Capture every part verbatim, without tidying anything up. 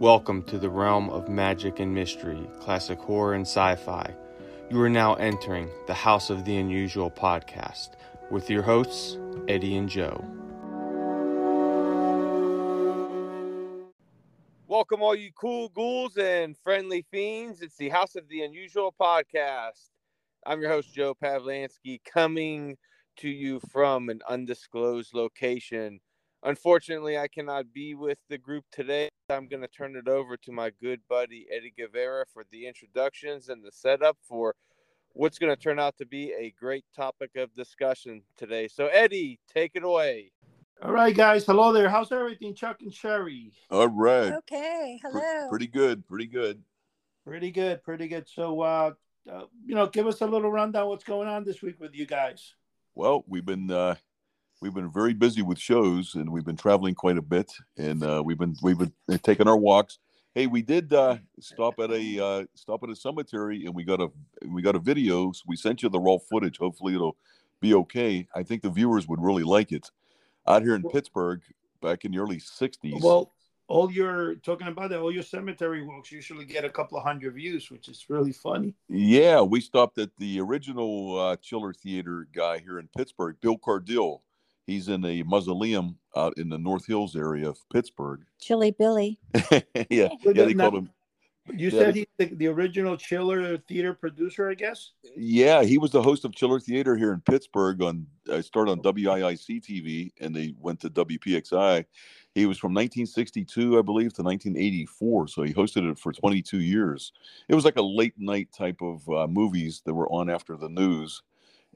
Welcome to the realm of magic and mystery, classic horror and sci-fi. You are now entering the House of the Unusual podcast with your hosts, Eddie and Joe. Welcome all you cool ghouls and friendly fiends. It's the House of the Unusual podcast. I'm your host, Joe Pavlansky, coming to you from an undisclosed location. Unfortunately, I cannot be with the group today. I'm going to turn it over to my good buddy, Eddie Guevara, for the introductions and the setup for what's going to turn out to be a great topic of discussion today. So, Eddie, take it away. All right, guys. Hello there. How's everything, Chuck and Sherry? All right. Okay. Hello. P- pretty good. Pretty good. Pretty good. Pretty good. So, uh, uh, you know, give us a little rundown what's going on this week with you guys. Well, we've been... Uh... We've been very busy with shows, and we've been traveling quite a bit, and uh, we've been we've been taking our walks. Hey, we did uh, stop at a uh, stop at a cemetery, and we got a we got a video. So we sent you the raw footage. Hopefully, it'll be okay. I think the viewers would really like it. Out here in Pittsburgh, back in the early sixties. Well, all you're talking about, all your cemetery walks usually get a couple of hundred views, which is really funny. Yeah, we stopped at the original uh, Chiller Theater guy here in Pittsburgh, Bill Cardille. He's in a mausoleum out in the North Hills area of Pittsburgh. Chilly Billy. yeah, yeah, they called him. You said he's the, the original Chiller Theater producer, I guess? Yeah, he was the host of Chiller Theater here in Pittsburgh. On I started on W I I C T V, and they went to W P X I. He was from nineteen sixty-two, I believe, to nineteen eighty-four, so he hosted it for twenty-two years. It was like a late-night type of uh, movies that were on after the news.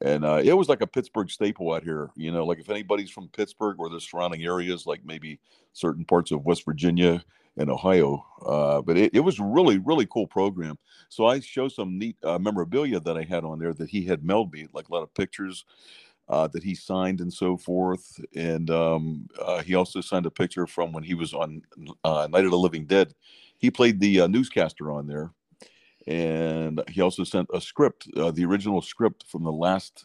And uh, it was like a Pittsburgh staple out here, you know, like if anybody's from Pittsburgh or the surrounding areas, like maybe certain parts of West Virginia and Ohio. Uh, but it, it was really, really cool program. So I show some neat uh, memorabilia that I had on there that he had mailed me, like a lot of pictures uh, that he signed and so forth. And um, uh, he also signed a picture from when he was on uh, Night of the Living Dead. He played the uh, newscaster on there. And he also sent a script, uh, the original script from the last,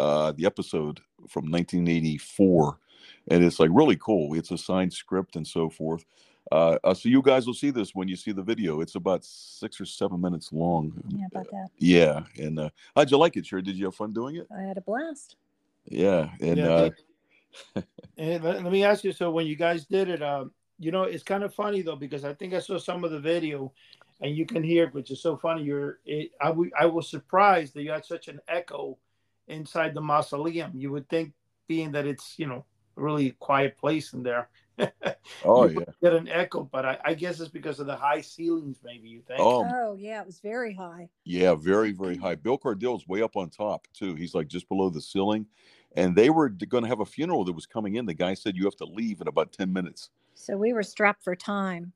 uh, the episode from nineteen eighty-four. And it's like really cool. It's a signed script and so forth. Uh, uh, so you guys will see this when you see the video. It's about six or seven minutes long. Yeah, about that. Uh, yeah. And uh, how'd you like it, Sherry? Did you have fun doing it? I had a blast. Yeah. And, yeah, uh, and let, let me ask you, so when you guys did it, um, you know, it's kind of funny, though, because I think I saw some of the video. And you can hear, which is so funny. You're, it, I, w- I was surprised that you had such an echo inside the mausoleum. You would think, being that it's, you know, a really quiet place in there. Oh, you yeah. Get an echo, but I, I guess it's because of the high ceilings, maybe, you think? Um, oh, yeah, it was very high. Yeah, very, very high. Bill Cardille's way up on top, too. He's like just below the ceiling. And they were going to have a funeral that was coming in. The guy said, you have to leave in about ten minutes. So we were strapped for time.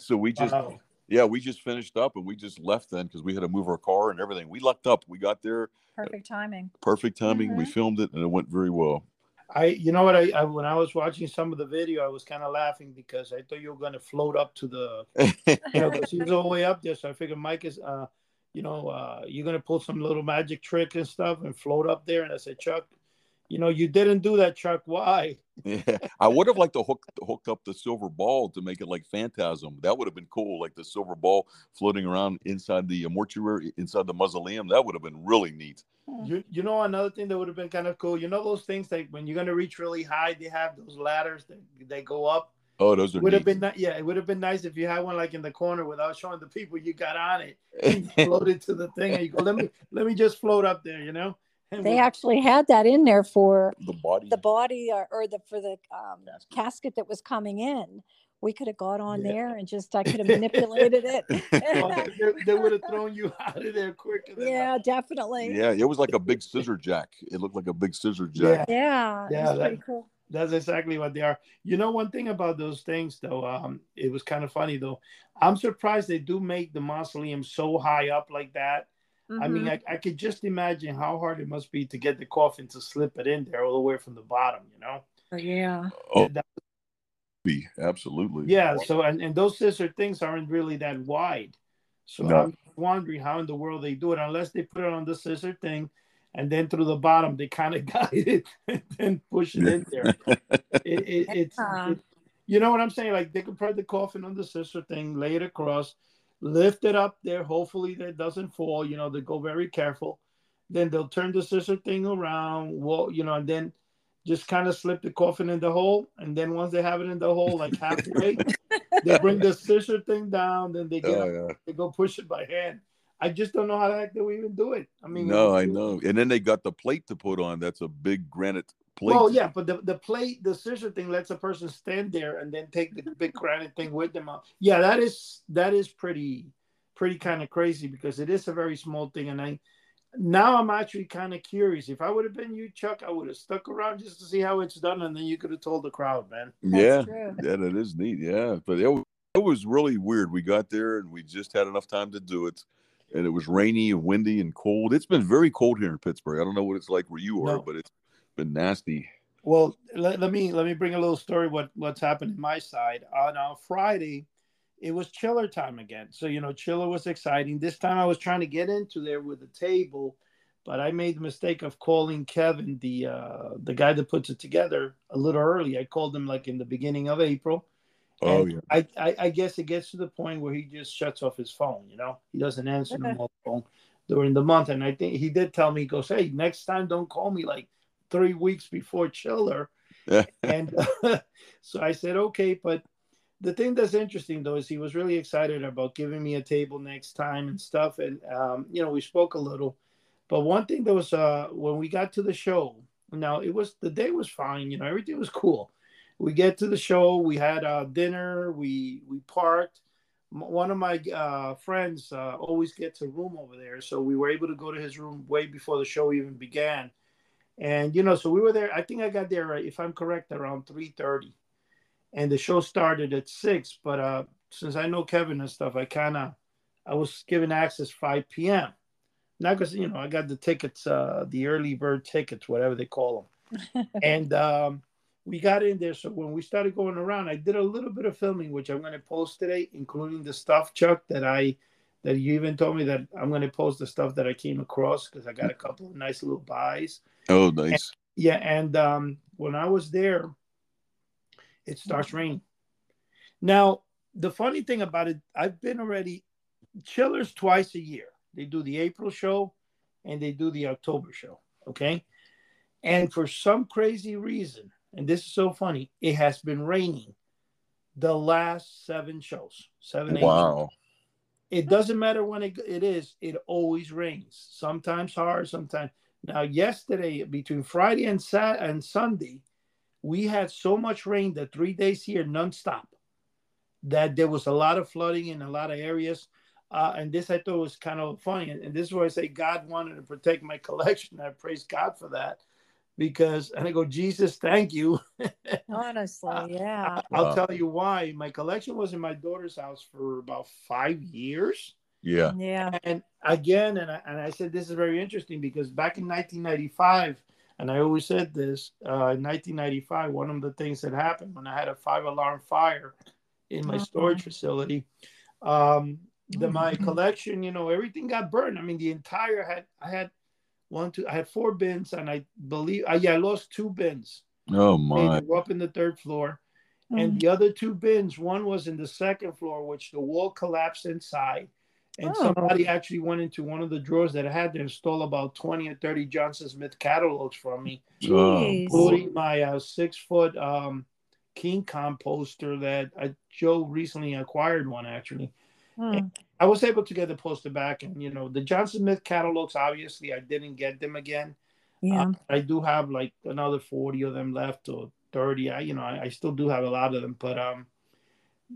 so we just... Wow. Yeah, we just finished up and we just left then because we had to move our car and everything. We lucked up. We got there. Perfect timing. Perfect timing. Mm-hmm. We filmed it and it went very well. I, you know what? I, I when I was watching some of the video, I was kind of laughing because I thought you were going to float up to the, you know, because he was all the way up there. So I figured, Mike is, uh, you know, uh, you're going to pull some little magic trick and stuff and float up there. And I said, Chuck, you know, you didn't do that, Chuck. Why? Yeah, I would have liked to hook hooked up the silver ball to make it like Phantasm. That would have been cool, like the silver ball floating around inside the mortuary, inside the mausoleum. That would have been really neat. You, you know, another thing that would have been kind of cool. You know those things that when you're going to reach really high, they have those ladders that they go up. Oh, those are would neat. Have been yeah. It would have been nice if you had one like in the corner without showing the people you got on it. And you floated to the thing, and you go, let me let me just float up there, you know. They actually had that in there for the body, the body or, or the for the um, casket. casket that was coming in. We could have got on yeah. there and just I could have manipulated it. Well, they, they would have thrown you out of there quicker. Than yeah, that. Definitely. Yeah, it was like a big scissor jack. It looked like a big scissor jack. Yeah, yeah, yeah that's that, pretty cool. That's exactly what they are. You know, one thing about those things, though, um, it was kind of funny though. I'm surprised they do make the mausoleum so high up like that. Mm-hmm. I mean, I, I could just imagine how hard it must be to get the coffin to slip it in there all the way from the bottom, you know? Yeah. Oh, that, be, absolutely. Yeah, so, and, and those scissor things aren't really that wide. So no. I'm wondering how in the world they do it, unless they put it on the scissor thing, and then through the bottom, they kind of guide it and then push it in there. it, it, it's, uh-huh. it, You know what I'm saying? Like, they could put the coffin on the sister thing, lay it across, lift it up there. Hopefully that doesn't fall. You know, they go very careful. Then they'll turn the sister thing around, well, you know, and then just kind of slip the coffin in the hole. And then once they have it in the hole, like halfway, they bring the sister thing down. Then they get oh, up, yeah. they go push it by hand. I just don't know how the heck they would even do it. I mean, no, I know. It. And then they got the plate to put on. That's a big granite plate. Well, yeah, but the, the plate, the scissor thing lets a person stand there and then take the big granite thing with them out. Yeah, that is that is pretty pretty kind of crazy, because it is a very small thing. And I now I'm actually kind of curious. If I would have been you, Chuck, I would have stuck around just to see how it's done, and then you could have told the crowd, man. That's yeah, true. yeah, that is neat. Yeah, but it, it was really weird. We got there and we just had enough time to do it. And it was rainy and windy and cold. It's been very cold here in Pittsburgh. I don't know what it's like where you are, no. but it's been nasty. Well, let, let me let me bring a little story what what's happened on my side. On uh, Friday, it was chiller time again. So, you know, chiller was exciting. This time I was trying to get into there with a table, but I made the mistake of calling Kevin, the uh, the guy that puts it together, a little early. I called him like in the beginning of April. Oh, yeah. I, I, I guess it gets to the point where he just shuts off his phone, you know? He doesn't answer the mobile phone during the month. And I think he did tell me, he goes, hey, next time don't call me like three weeks before Chiller. and uh, so I said, okay. But the thing that's interesting, though, is he was really excited about giving me a table next time and stuff. And, um, you know, we spoke a little. But one thing that was uh, when we got to the show, now it was the day was fine, you know, everything was cool. We get to the show. We had uh, dinner. We we parked. M- one of my uh, friends uh, always gets a room over there, so we were able to go to his room way before the show even began. And you know, so we were there. I think I got there, if I'm correct, around three thirty, and the show started at six. But uh, since I know Kevin and stuff, I kind of I was given access five p.m. Not because you know I got the tickets, uh, the early bird tickets, whatever they call them, and. Um, We got in there, so when we started going around, I did a little bit of filming, which I'm going to post today, including the stuff, Chuck, that I, that you even told me that I'm going to post the stuff that I came across because I got a couple of nice little buys. Oh, nice. And, yeah, and um, when I was there, it starts raining. Now, the funny thing about it, I've been already Chillers twice a year. They do the April show and they do the October show, okay? And for some crazy reason, and this is so funny, it has been raining the last seven shows, seven, eight. Wow. It doesn't matter when it, it is. It always rains, sometimes hard, sometimes. Now, yesterday, between Friday and Sat and Sunday, we had so much rain that three days here nonstop that there was a lot of flooding in a lot of areas. Uh, and this I thought was kind of funny. And this is where I say God wanted to protect my collection. I praise God for that. Because, and I go, Jesus, thank you. Honestly, yeah. I, I'll wow. tell you why. My collection was in my daughter's house for about five years. Yeah. Yeah. And again, and I, and I said, this is very interesting because back in nineteen ninety-five, and I always said this, uh, in nineteen ninety-five, one of the things that happened when I had a five-alarm fire in my mm-hmm. storage facility, um, the, my collection, you know, everything got burned. I mean, the entire, had I had, One, two, I had four bins, and I believe, I, yeah, I lost two bins. Oh, my. They were up in the third floor. Mm-hmm. And the other two bins, one was in the second floor, which the wall collapsed inside. And oh. somebody actually went into one of the drawers that I had to stole about twenty or thirty Johnson Smith catalogs from me. Jeez. Including my uh, six-foot um, King Kong poster that I, Joe recently acquired one, actually. Mm. I was able to get the poster back, and you know the Johnson Smith catalogs. Obviously, I didn't get them again. Yeah, uh, I do have like another forty of them left, or thirty. I, you know, I, I still do have a lot of them. But um,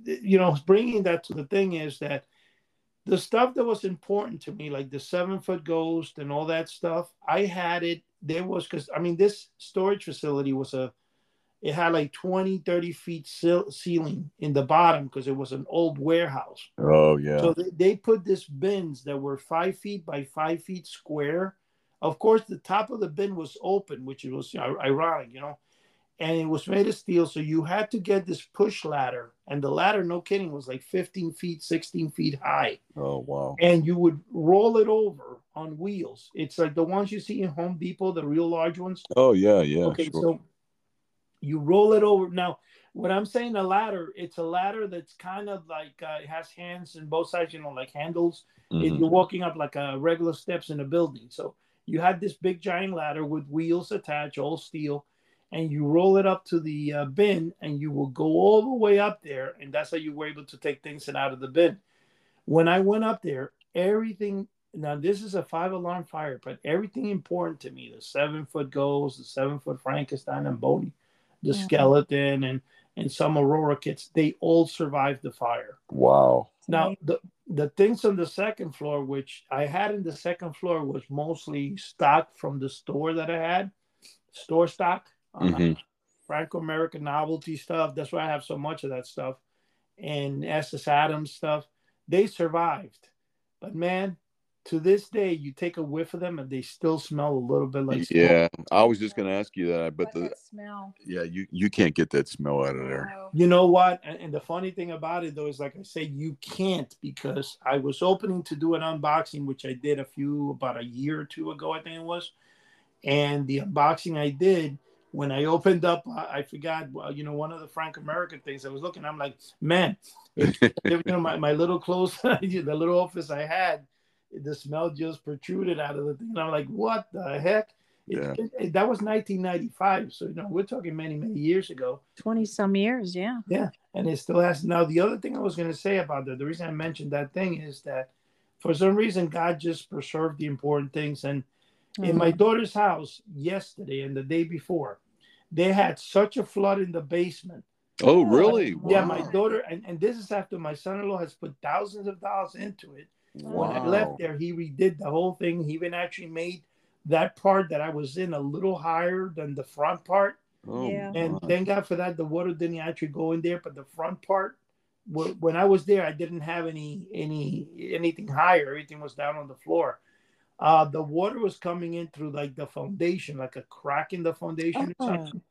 th- you know, bringing that to the thing is that the stuff that was important to me, like the seven foot ghost and all that stuff, I had it. There was because I mean, this storage facility was a. It had like twenty, thirty feet ceil- ceiling in the bottom because it was an old warehouse. Oh, yeah. So they, they put these bins that were five feet by five feet square. Of course, the top of the bin was open, which was you know, ironic, you know, and it was made of steel. So you had to get this push ladder. And the ladder, no kidding, was like fifteen feet, sixteen feet high. Oh, wow. And you would roll it over on wheels. It's like the ones you see in Home Depot, the real large ones. Oh, yeah, yeah. Okay, sure. So you roll it over. Now, What I'm saying, a ladder, it's a ladder that's kind of like, uh, it has hands on both sides, you know, like handles. Mm-hmm. It, you're walking up like a regular steps in a building. So you had this big giant ladder with wheels attached, all steel, and you roll it up to the uh, bin, and you will go all the way up there, and that's how you were able to take things in out of the bin. When I went up there, everything, now this is a five-alarm fire, but everything important to me, the seven-foot ghost, the seven-foot Frankenstein and Bodhi, the yeah. skeleton, and, and some Aurora kits, they all survived the fire. Wow. Now, the, the things on the second floor, which I had in the second floor, was mostly stock from the store that I had, store stock. Mm-hmm. Uh, Franco-American novelty stuff. That's why I have so much of that stuff. And S S Adams stuff. They survived. But, man, to this day, you take a whiff of them and they still smell a little bit like smoke. Yeah, I was just going to ask you that. But, but the that smell. Yeah, you, you can't get that smell out of there. You know what? And, and the funny thing about it, though, is like I say, you can't, because I was opening to do an unboxing, which I did a few, about a year or two ago, I think it was. And the unboxing I did, when I opened up, I forgot, well, you know, one of the Frank American things I was looking, I'm like, man, you know, my, my little clothes, the little office I had, the smell just protruded out of the thing. And I'm like, what the heck? Yeah. It, it, that was nineteen ninety-five. So, you know, we're talking many, many years ago. twenty some years, yeah. Yeah. And it still has. Now, the other thing I was going to say about that, the reason I mentioned that thing is that for some reason, God just preserved the important things. And mm-hmm. in my daughter's house yesterday and the day before, they had such a flood in the basement. Oh, really? Wow. Yeah, my daughter, and, and this is after my son-in-law has put thousands of dollars into it. Wow. When I left there, he redid the whole thing. He even actually made that part that I was in a little higher than the front part. Oh, yeah. And thank God for that. The water didn't actually go in there, but the front part, when I was there, I didn't have any any anything higher. Everything was down on the floor. Uh, the water was coming in through like the foundation, like a crack in the foundation uh-huh. or something.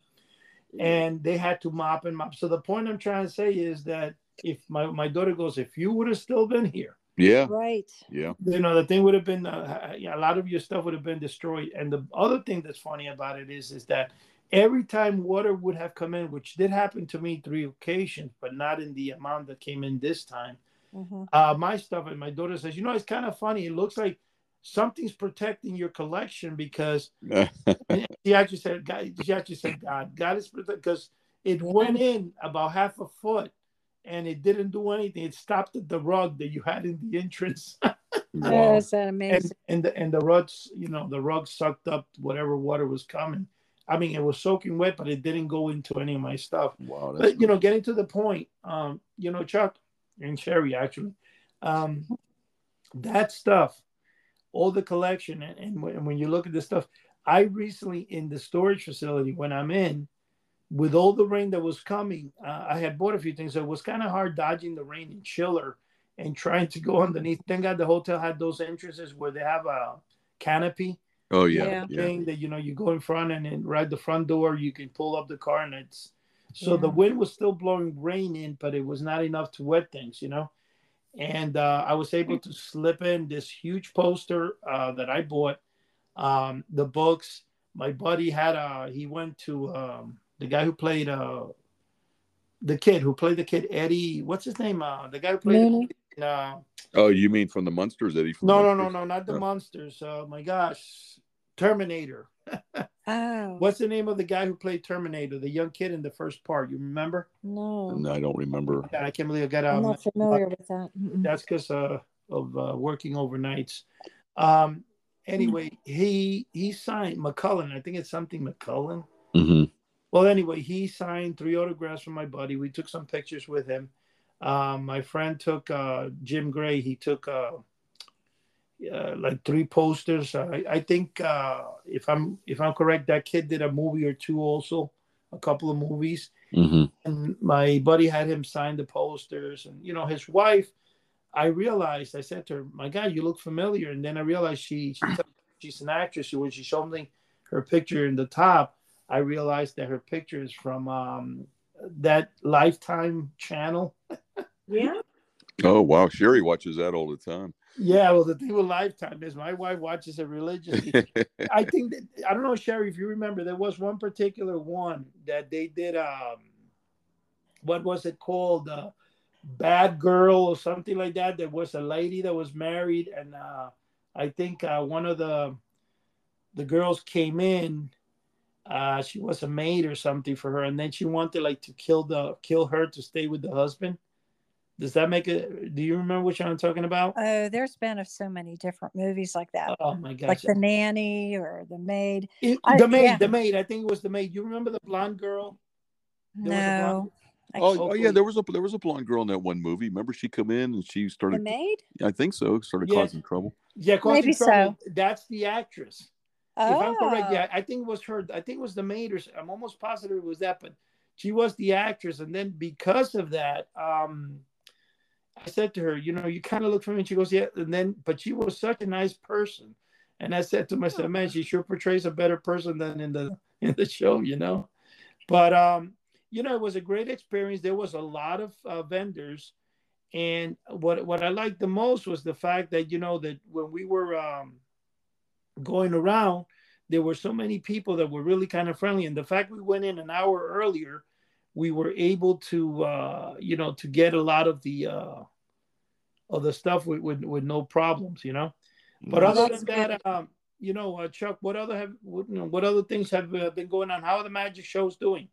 And they had to mop and mop. So the point I'm trying to say is that if my, my daughter goes, if you would have still been here. Yeah. Right. Yeah. You know, the thing would have been, uh, a lot of your stuff would have been destroyed. And the other thing that's funny about it is, is that every time water would have come in, which did happen to me three occasions, but not in the amount that came in this time. Mm-hmm. Uh, my stuff, and my daughter says, you know, it's kind of funny. It looks like something's protecting your collection, because she actually said, God, she actually said, God, God is protecting, because it went in about half a foot and it didn't do anything. It stopped at the rug that you had in the entrance. Wow. Is that amazing? And, and the and the rugs, you know, the rug sucked up whatever water was coming. I mean, it was soaking wet, but it didn't go into any of my stuff. Wow. But amazing. You know, getting to the point, um, you know, Chuck and Sherry actually, um, that stuff. All the collection, and, and, when, and when you look at this stuff, I recently, in the storage facility when I'm in, with all the rain that was coming, uh, I had bought a few things. So it was kind of hard dodging the rain in Chiller and trying to go underneath. Thank God the hotel had those entrances where they have a canopy. Oh, yeah. yeah. Thing yeah. that, you know, you go in front, and then right the front door, you can pull up the car, and it's... So yeah. the wind was still blowing rain in, but it was not enough to wet things, you know? And uh, I was able to slip in this huge poster uh, that I bought, um, the books. My buddy had a, he went to um, the guy who played, uh, the kid who played the kid, Eddie, what's his name? Uh, the guy who played, the kid, uh, oh, you mean from the Munsters, Eddie? From no, no, no, no, not the no. Munsters. Oh my gosh, Terminator. Oh. What's the name of the guy who played Terminator, the young kid in the first part? You remember? No. No, I don't remember. God, I can't believe I got out. I'm not familiar with that. Mm-mm. That's because uh, of uh, working overnights. Um, anyway, mm-hmm. he he signed McCullen. I think it's something McCullen. Mm-hmm. Well, anyway, he signed three autographs from my buddy. We took some pictures with him. Uh, my friend took uh, Jim Gray. He took... Uh, Uh, like three posters. I, I think uh, if I'm if I'm correct, that kid did a movie or two also, a couple of movies. Mm-hmm. And my buddy had him sign the posters. And you know, his wife, I realized, I said to her, "My God, you look familiar." And then I realized she, she she's an actress. When she showed me her picture in the top, I realized that her picture is from um, that Lifetime channel. Yeah. Oh wow, Sherry watches that all the time. Yeah, well, the thing with Lifetime is my wife watches it religiously. I think that, I don't know, Sherry, if you remember, there was one particular one that they did. Um, what was it called? Uh, Bad Girl or something like that. There was a lady that was married, and uh, I think uh, one of the the girls came in. Uh, she was a maid or something for her, and then she wanted like to kill the kill her to stay with the husband. Does that make it? Do you remember which one I'm talking about? Oh, there's been of so many different movies like that. Oh my gosh, like The Nanny or The Maid. It, I, the Maid, yeah. The Maid. I think it was The Maid. You remember the blonde girl? There no. Blonde girl. Oh, oh, yeah. There was a there was a blonde girl in that one movie. Remember, she come in and she started. The Maid. I think so. Started yes. causing trouble. Yeah, causing maybe trouble. So. That's the actress. Oh. If I'm correct, yeah, I think it was her. I think it was The Maid, or I'm almost positive it was that, but she was the actress. And then because of that, um. I said to her, you know, you kind of look for me. And she goes, yeah. And then, but she was such a nice person. And I said to myself, man, she sure portrays a better person than in the in the show, you know. But, um, you know, it was a great experience. There was a lot of uh, vendors. And what, what I liked the most was the fact that, you know, that when we were um, going around, there were so many people that were really kind of friendly. And the fact we went in an hour earlier, we were able to, uh, you know, to get a lot of the uh, of the stuff with, with, with no problems, you know. But well, other than good. that, um, you know, uh, Chuck, what other have what, you know, what other things have uh, been going on? How are the magic shows doing?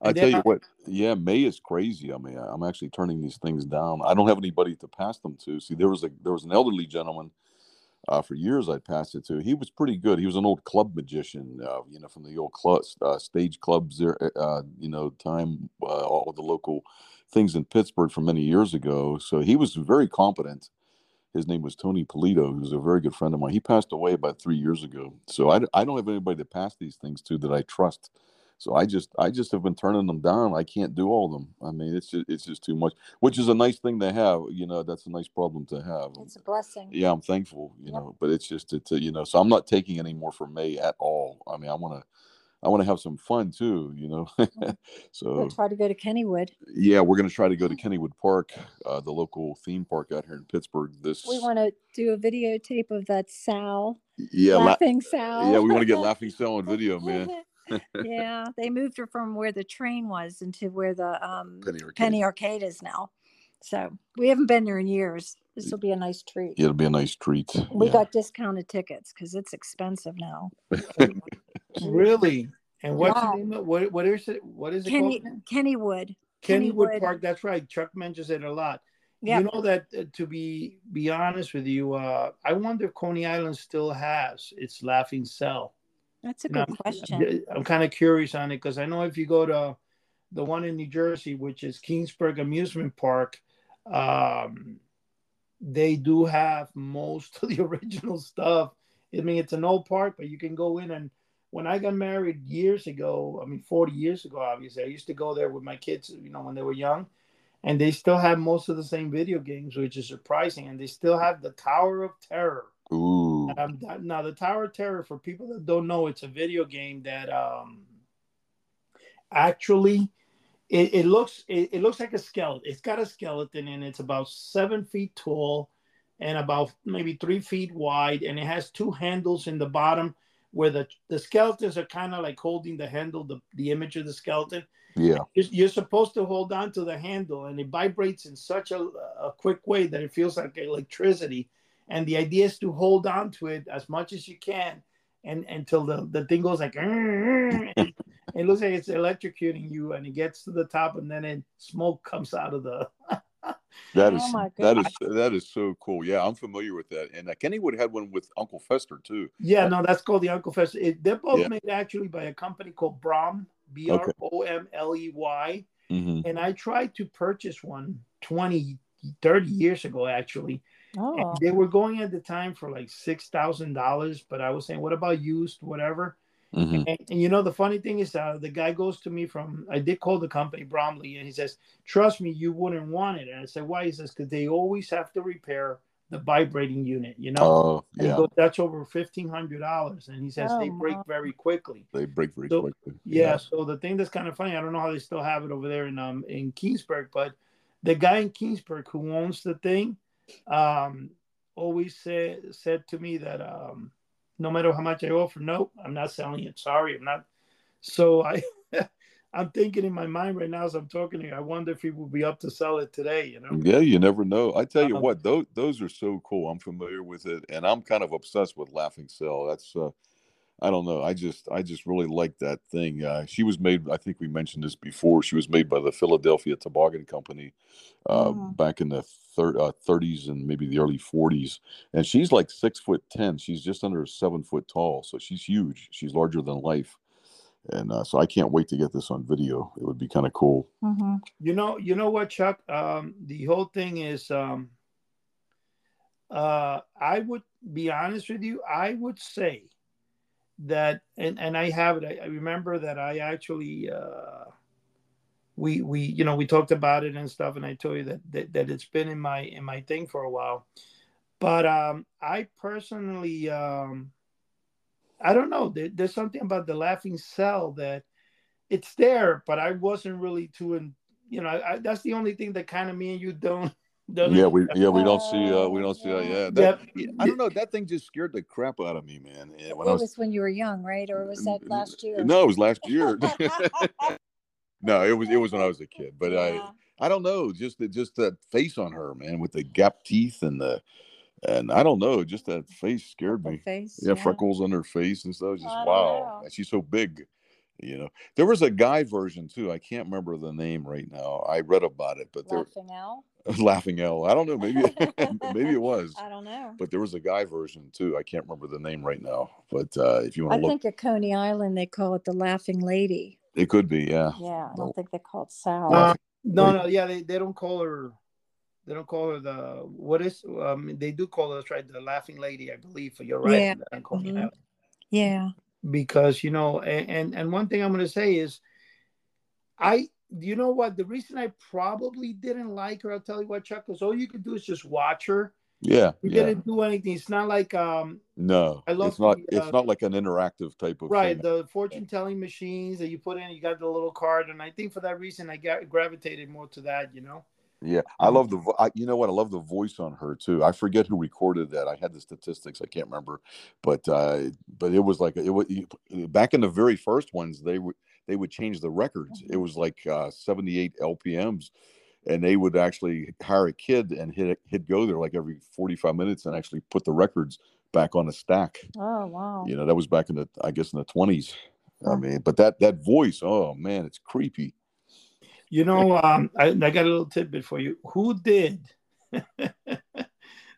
I tell you what, yeah, May is crazy. I mean, I'm actually turning these things down. I don't have anybody to pass them to. See, there was a there was an elderly gentleman. Uh, for years, I passed it to. He was pretty good. He was an old club magician, uh, you know, from the old club, uh, stage clubs, uh, you know, time, uh, all the local things in Pittsburgh from many years ago. So he was very competent. His name was Tony Polito, who's a very good friend of mine. He passed away about three years ago. So I, I don't have anybody to pass these things to that I trust. So I just I just have been turning them down. I can't do all of them. I mean, it's just, it's just too much, which is a nice thing to have. You know, that's a nice problem to have. It's a blessing. Yeah, I'm thankful, you yeah. know, but it's just, it's a, you know, so I'm not taking any more from May at all. I mean, I want to I want to have some fun, too, you know. So we'll try to go to Kennywood. Yeah, we're going to try to go to Kennywood Park, uh, the local theme park out here in Pittsburgh. This We want to do a videotape of that Sal. Yeah. Laughing La- Sal. Yeah, we want to get Laughing Sal on video, man. Yeah, they moved her from where the train was into where the um, Penny Arcade. Penny Arcade is now. So we haven't been there in years. This will be a nice treat. It'll be a nice treat. We yeah. got discounted tickets because it's expensive now. Really? And what's wow. the name of, what? What is it? What is it Kenny, called? Kennywood. Kennywood. Kennywood Park. That's right. Chuck mentions it a lot. Yep. You know that. Uh, to be be honest with you, uh, I wonder if Coney Island still has its Laughing Sal. That's a good I'm, question. I'm kind of curious on it because I know if you go to the one in New Jersey, which is Kingsburg Amusement Park, um, they do have most of the original stuff. I mean, it's an old park, but you can go in. And when I got married years ago, I mean, forty years ago, obviously, I used to go there with my kids, you know, when they were young. And they still have most of the same video games, which is surprising. And they still have the Tower of Terror. Ooh. Um, now, the Tower of Terror, for people that don't know, it's a video game that um, actually it, it looks it, it looks like a skeleton. It's got a skeleton, and it's about seven feet tall and about maybe three feet wide, and it has two handles in the bottom where the, the skeletons are kind of like holding the handle, the, the image of the skeleton. Yeah, you're, you're supposed to hold on to the handle, and it vibrates in such a, a quick way that it feels like electricity. And the idea is to hold on to it as much as you can and until the, the thing goes like, and it looks like it's electrocuting you, and it gets to the top, and then it, smoke comes out of the... That is oh that is that is so cool. Yeah, I'm familiar with that. And uh, Kennywood had one with Uncle Fester, too. Yeah, no, that's called the Uncle Fester. It, they're both yeah. made, actually, by a company called Brom, B R O M L E Y. Mm-hmm. And I tried to purchase one twenty, thirty years ago, actually. Oh. They were going at the time for like six thousand dollars, but I was saying, what about used, whatever? Mm-hmm. And, and you know, the funny thing is uh, the guy goes to me from, I did call the company Bromley, and he says, trust me, you wouldn't want it. And I said, why? He says, because they always have to repair the vibrating unit, you know? Oh, yeah. And he goes, that's over fifteen hundred dollars. And he says, oh, they break wow. very quickly. They break very so, quickly. Yeah, yeah. So the thing that's kind of funny, I don't know how they still have it over there in, um, in Kingsburg, but the guy in Kingsburg who owns the thing, um always say, said to me that um no matter how much I offer, no, I'm not selling it, sorry, I'm not. So I I'm thinking in my mind right now as I'm talking to you, I wonder if he will be up to sell it today, you know? Yeah, you never know. I tell you um, what, those, those are so cool. I'm familiar with it, and I'm kind of obsessed with Laughing Sal. That's, uh, I don't know. I just I just really like that thing. Uh, she was made, I think we mentioned this before, she was made by the Philadelphia Toboggan Company uh, yeah. back in the thir- uh, thirties and maybe the early forties. And she's like six foot ten. She's just under seven foot tall, so she's huge. She's larger than life. And uh, so I can't wait to get this on video. It would be kind of cool. Mm-hmm. You know, you know what, Chuck? Um, the whole thing is, um, uh, I would be honest with you. I would say that, and, and I have it. I, I remember that I actually, uh, we we you know we talked about it and stuff, and I told you that that, that it's been in my in my thing for a while. But um, I personally. Um, I don't know. There, there's something about the Laughing Sal that it's there, but I wasn't really too, in, you know, I, I, that's the only thing that kind of me and you don't. don't yeah, we yeah we don't see uh, we don't see uh, yeah. That, yep. I don't know. That thing just scared the crap out of me, man. Yeah, when it I was, was when you were young, right? Or was that last year? No, it was last year. No, it was it was when I was a kid. But yeah. I I don't know. Just the, just that face on her, man, with the gap teeth and the. And I don't know, just that face scared me. Face, yeah, yeah, freckles on her face and stuff. Just wow, and she's so big, you know. There was a guy version too. I can't remember the name right now. I read about it, but there Laughing Al. Laughing Al. I don't know. Maybe maybe it was. I don't know. But there was a guy version too. I can't remember the name right now. But uh, if you want to look, I think at Coney Island they call it the Laughing Lady. It could be, yeah. Yeah, I don't think they call it Sal. Uh, no, no, yeah, they they don't call her. They don't call her the what is um they do call us right the Laughing Lady, I believe. You're right. Yeah. Mm-hmm. Yeah. Because you know, and, and and one thing I'm gonna say is I you know what the reason I probably didn't like her, I'll tell you what, Chuck, because all you could do is just watch her. Yeah. You yeah. didn't do anything. It's not like um no I love it's not the, uh, it's not like an interactive type of right, thing. The fortune telling machines that you put in, you got the little card, and I think for that reason I got gravitated more to that, you know. Yeah, I love the, I, you know what, I love the voice on her too. I forget who recorded that. I had the statistics, I can't remember, but uh, but it was like it was back in the very first ones. They would they would change the records. It was like uh, seventy-eight L P Ms, and they would actually hire a kid and hit hit go there like every forty-five minutes and actually put the records back on a stack. Oh wow! You know, that was back in the I guess in the twenties. I mean, but that that voice, oh man, it's creepy. You know, um, I, I got a little tidbit for you. Who did?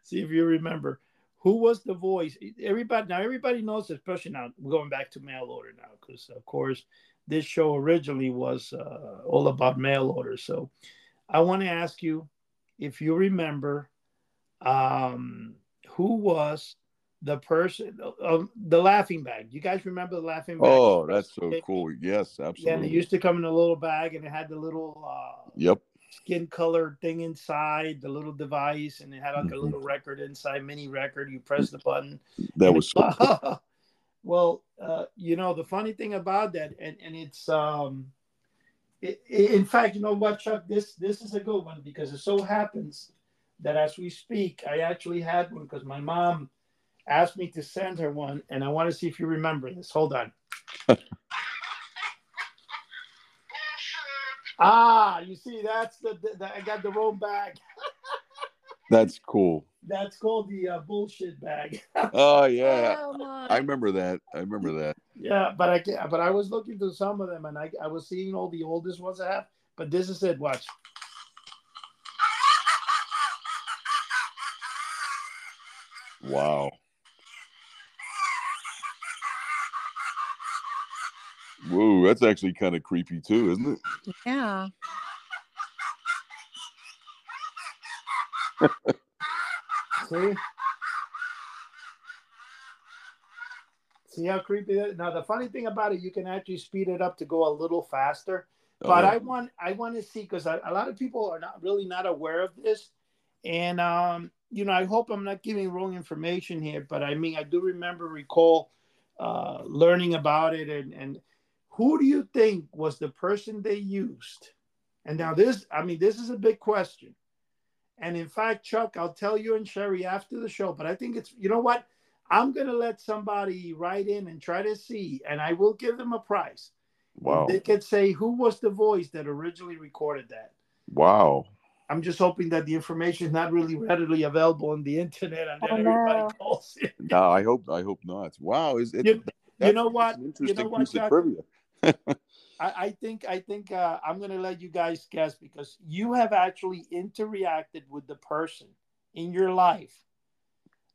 See if you remember. Who was the voice? Everybody now. Everybody knows, especially now. We're going back to mail order now, because of course this show originally was uh, all about mail order. So, I want to ask you if you remember um, who was the person of uh, the laughing bag. You guys remember the laughing bag? Oh, that's so cool. Yes, absolutely. And it used to come in a little bag, and it had the little uh, yep skin color thing inside, the little device, and it had like mm-hmm. a little record inside, mini record. You press the button. That was so cool. Well, uh, you know, the funny thing about that, and and it's um, it, it, in fact, you know what, Chuck? This this is a good one, because it so happens that as we speak, I actually had one because my mom asked me to send her one, and I want to see if you remember this. Hold on. Ah, you see, that's the, the, the I got the wrong bag. That's cool. That's called the uh, bullshit bag. Oh yeah, oh, I remember that. I remember that. Yeah, but I can't. But I was looking through some of them, and I I was seeing all the oldest ones I have. But this is it. Watch. Wow. Whoa, that's actually kind of creepy too, isn't it? Yeah. See? See how creepy that is? Now the funny thing about it, you can actually speed it up to go a little faster. But oh. I want I want to see, because a lot of people are not really not aware of this. And um, you know, I hope I'm not giving wrong information here, but I mean I do remember recall uh learning about it, and and who do you think was the person they used? And now this, I mean, this is a big question. And in fact, Chuck, I'll tell you and Sherry after the show, but I think it's, you know what? I'm going to let somebody write in and try to see, and I will give them a prize. Wow. They could say who was the voice that originally recorded that. Wow. I'm just hoping that the information is not really readily available on the internet and then oh, no. everybody calls it. No, I hope I hope not. Wow, is it? You, you know what? You know what? I, I think I think uh, I'm going to let you guys guess, because you have actually interacted with the person in your life,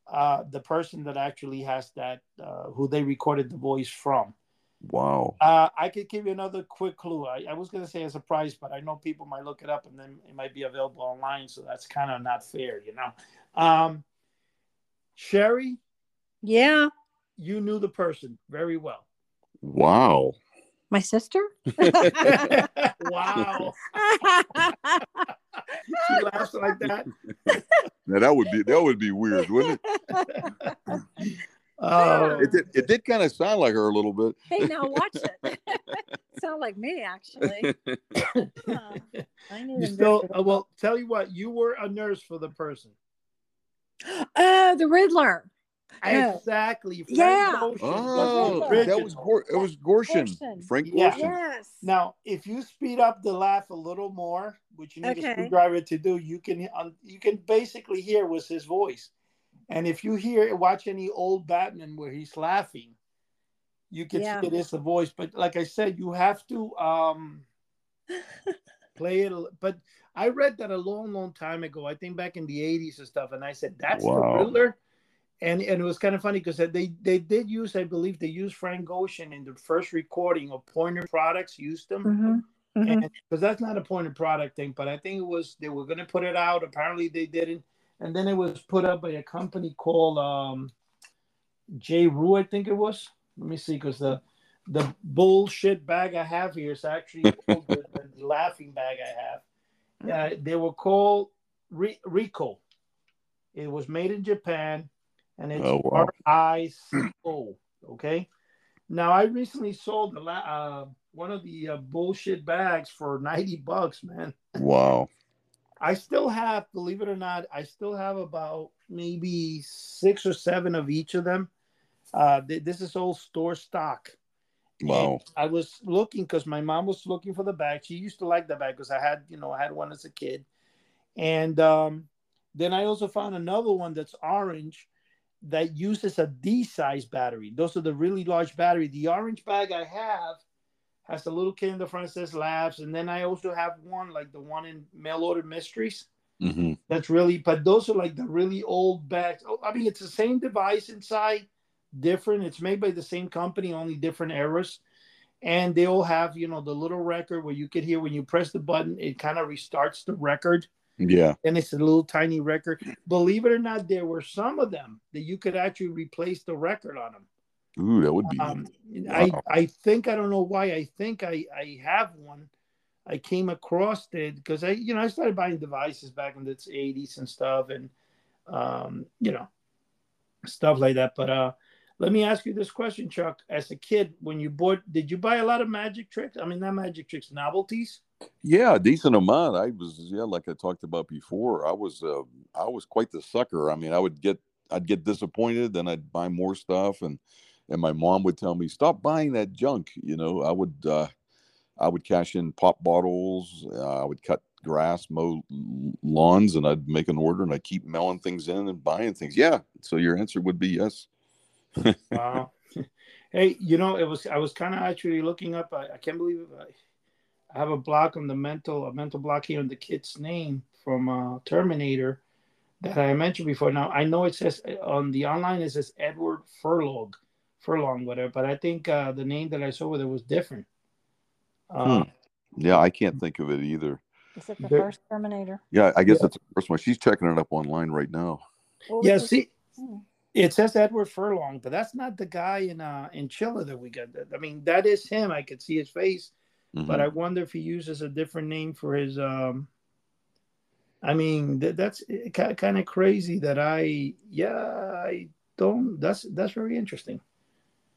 uh, the person that actually has that, uh, who they recorded the voice from. Wow. Uh, I could give you another quick clue. I, I was going to say a surprise, but I know people might look it up and then it might be available online. So that's kind of not fair, you know. Um, Sherry? Yeah. You knew the person very well. Wow. My sister? Wow. She laughs like that. Now that would be that would be weird, wouldn't it? Uh, it did, it did kind of sound like her a little bit. Hey, now watch it. Sound like me, actually. Huh. I knew still, uh, well, tell you what, you were a nurse for the person. Oh, the Riddler. Exactly. Frank yeah. Gorshin. Oh, that was Gor- it was Gorshin. Gorshin. Frank Gorshin. Yeah. Yes. Now, if you speed up the laugh a little more, which you need okay. a screwdriver to do, you can um, you can basically hear was his voice. And if you hear, watch any old Batman where he's laughing, you can yeah. see it is the voice. But like I said, you have to um, play it. But I read that a long, long time ago. I think back in the eighties and stuff. And I said, that's wow. the Riddler. And and it was kind of funny because they, they did use, I believe they used Frank Gorshin in the first recording of Pointer Products, used them. Mm-hmm. Because mm-hmm. that's not a Pointer Product thing. But I think it was, they were going to put it out. Apparently they didn't. And then it was put up by a company called um, J. Rue, I think it was. Let me see, because the the bullshit bag I have here is actually older than the laughing bag I have. Uh, they were called Re- Rico. It was made in Japan, and it's oh, wow. R I C O. Okay. Now I recently sold the la- uh, one of the uh, bullshit bags for ninety bucks, man. Wow. I still have, believe it or not, I still have about maybe six or seven of each of them. Uh, th- this is all store stock. Wow. And I was looking because my mom was looking for the bag. She used to like the bag because I had, you know, I had one as a kid. And um, then I also found another one that's orange that uses a D-size battery. Those are the really large battery. The orange bag I have has a little kid in the front that says labs. And then I also have one, like the one in Mail Order Mysteries. Mm-hmm. That's really, but those are like the really old bags. Oh, I mean, it's the same device inside, different. It's made by the same company, only different eras. And they all have, you know, the little record where you could hear when you press the button, it kind of restarts the record. Yeah. And it's a little tiny record. Believe it or not, there were some of them that you could actually replace the record on them. Ooh, that would be. Um, wow. I, I think I don't know why. I think I, I have one. I came across it because I you know I started buying devices back in the eighties and stuff and um you know stuff like that. But uh, let me ask you this question, Chuck. As a kid, when you bought, did you buy a lot of magic tricks? I mean, not magic tricks, novelties. Yeah, a decent amount. I was yeah, like I talked about before. I was uh, I was quite the sucker. I mean, I would get I'd get disappointed, then I'd buy more stuff and. And my mom would tell me, stop buying that junk. You know, I would uh, I would cash in pop bottles. Uh, I would cut grass, mow lawns, and I'd make an order. And I'd keep mailing things in and buying things. Yeah. So your answer would be yes. Wow. Hey, you know, it was I was kind of actually looking up. I, I can't believe it. I, I have a block on the mental, a mental block here on the kid's name from uh, Terminator that I mentioned before. Now, I know it says on the online, it says Edward Furlong. Furlong, whatever, but I think uh, the name that I saw with it was different. Uh, hmm. Yeah, I can't think of it either. Is it the there, first Terminator? Yeah, I guess yeah. that's the first one. She's checking it up online right now. Well, yeah, it's, see, hmm. it says Edward Furlong, but that's not the guy in uh, in Chiller that we got. I mean, that is him. I could see his face, mm-hmm. but I wonder if he uses a different name for his. Um, I mean, th- that's kind of crazy that I, yeah, I don't, that's, that's very interesting.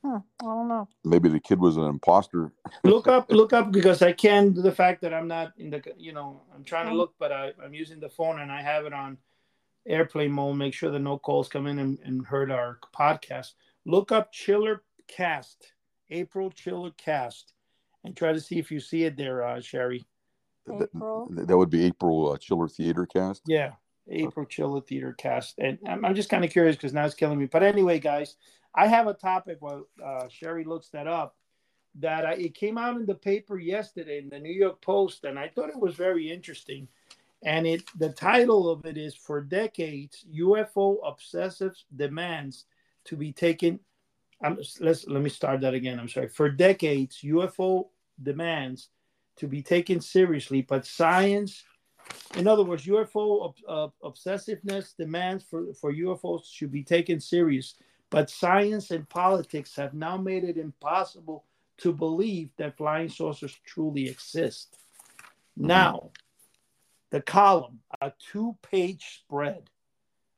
Hmm, I don't know. Maybe the kid was an imposter. Look up, look up, because I can do the fact that I'm not in the, you know, I'm trying to look, but I, I'm using the phone and I have it on airplane mode. Make sure that no calls come in and, and hurt our podcast. Look up Chiller Cast, April Chiller Cast, and try to see if you see it there, uh, Sherry. April? That, that would be April uh, Chiller Theater cast. Yeah, April Chiller Theater cast. And I'm, I'm just kind of curious because now it's killing me. But anyway, guys, I have a topic while uh, Sherry looks that up. That I, it came out in the paper yesterday in the New York Post, and I thought it was very interesting. And it the title of it is, For Decades, U F O Obsessives Demands to be Taken. I'm, let's, let me start that again. I'm sorry. For decades, U F O demands to be taken seriously, but science, in other words, U F O uh, obsessiveness demands for, for U F Os should be taken serious, but science and politics have now made it impossible to believe that flying saucers truly exist. Now, the column, a two-page spread,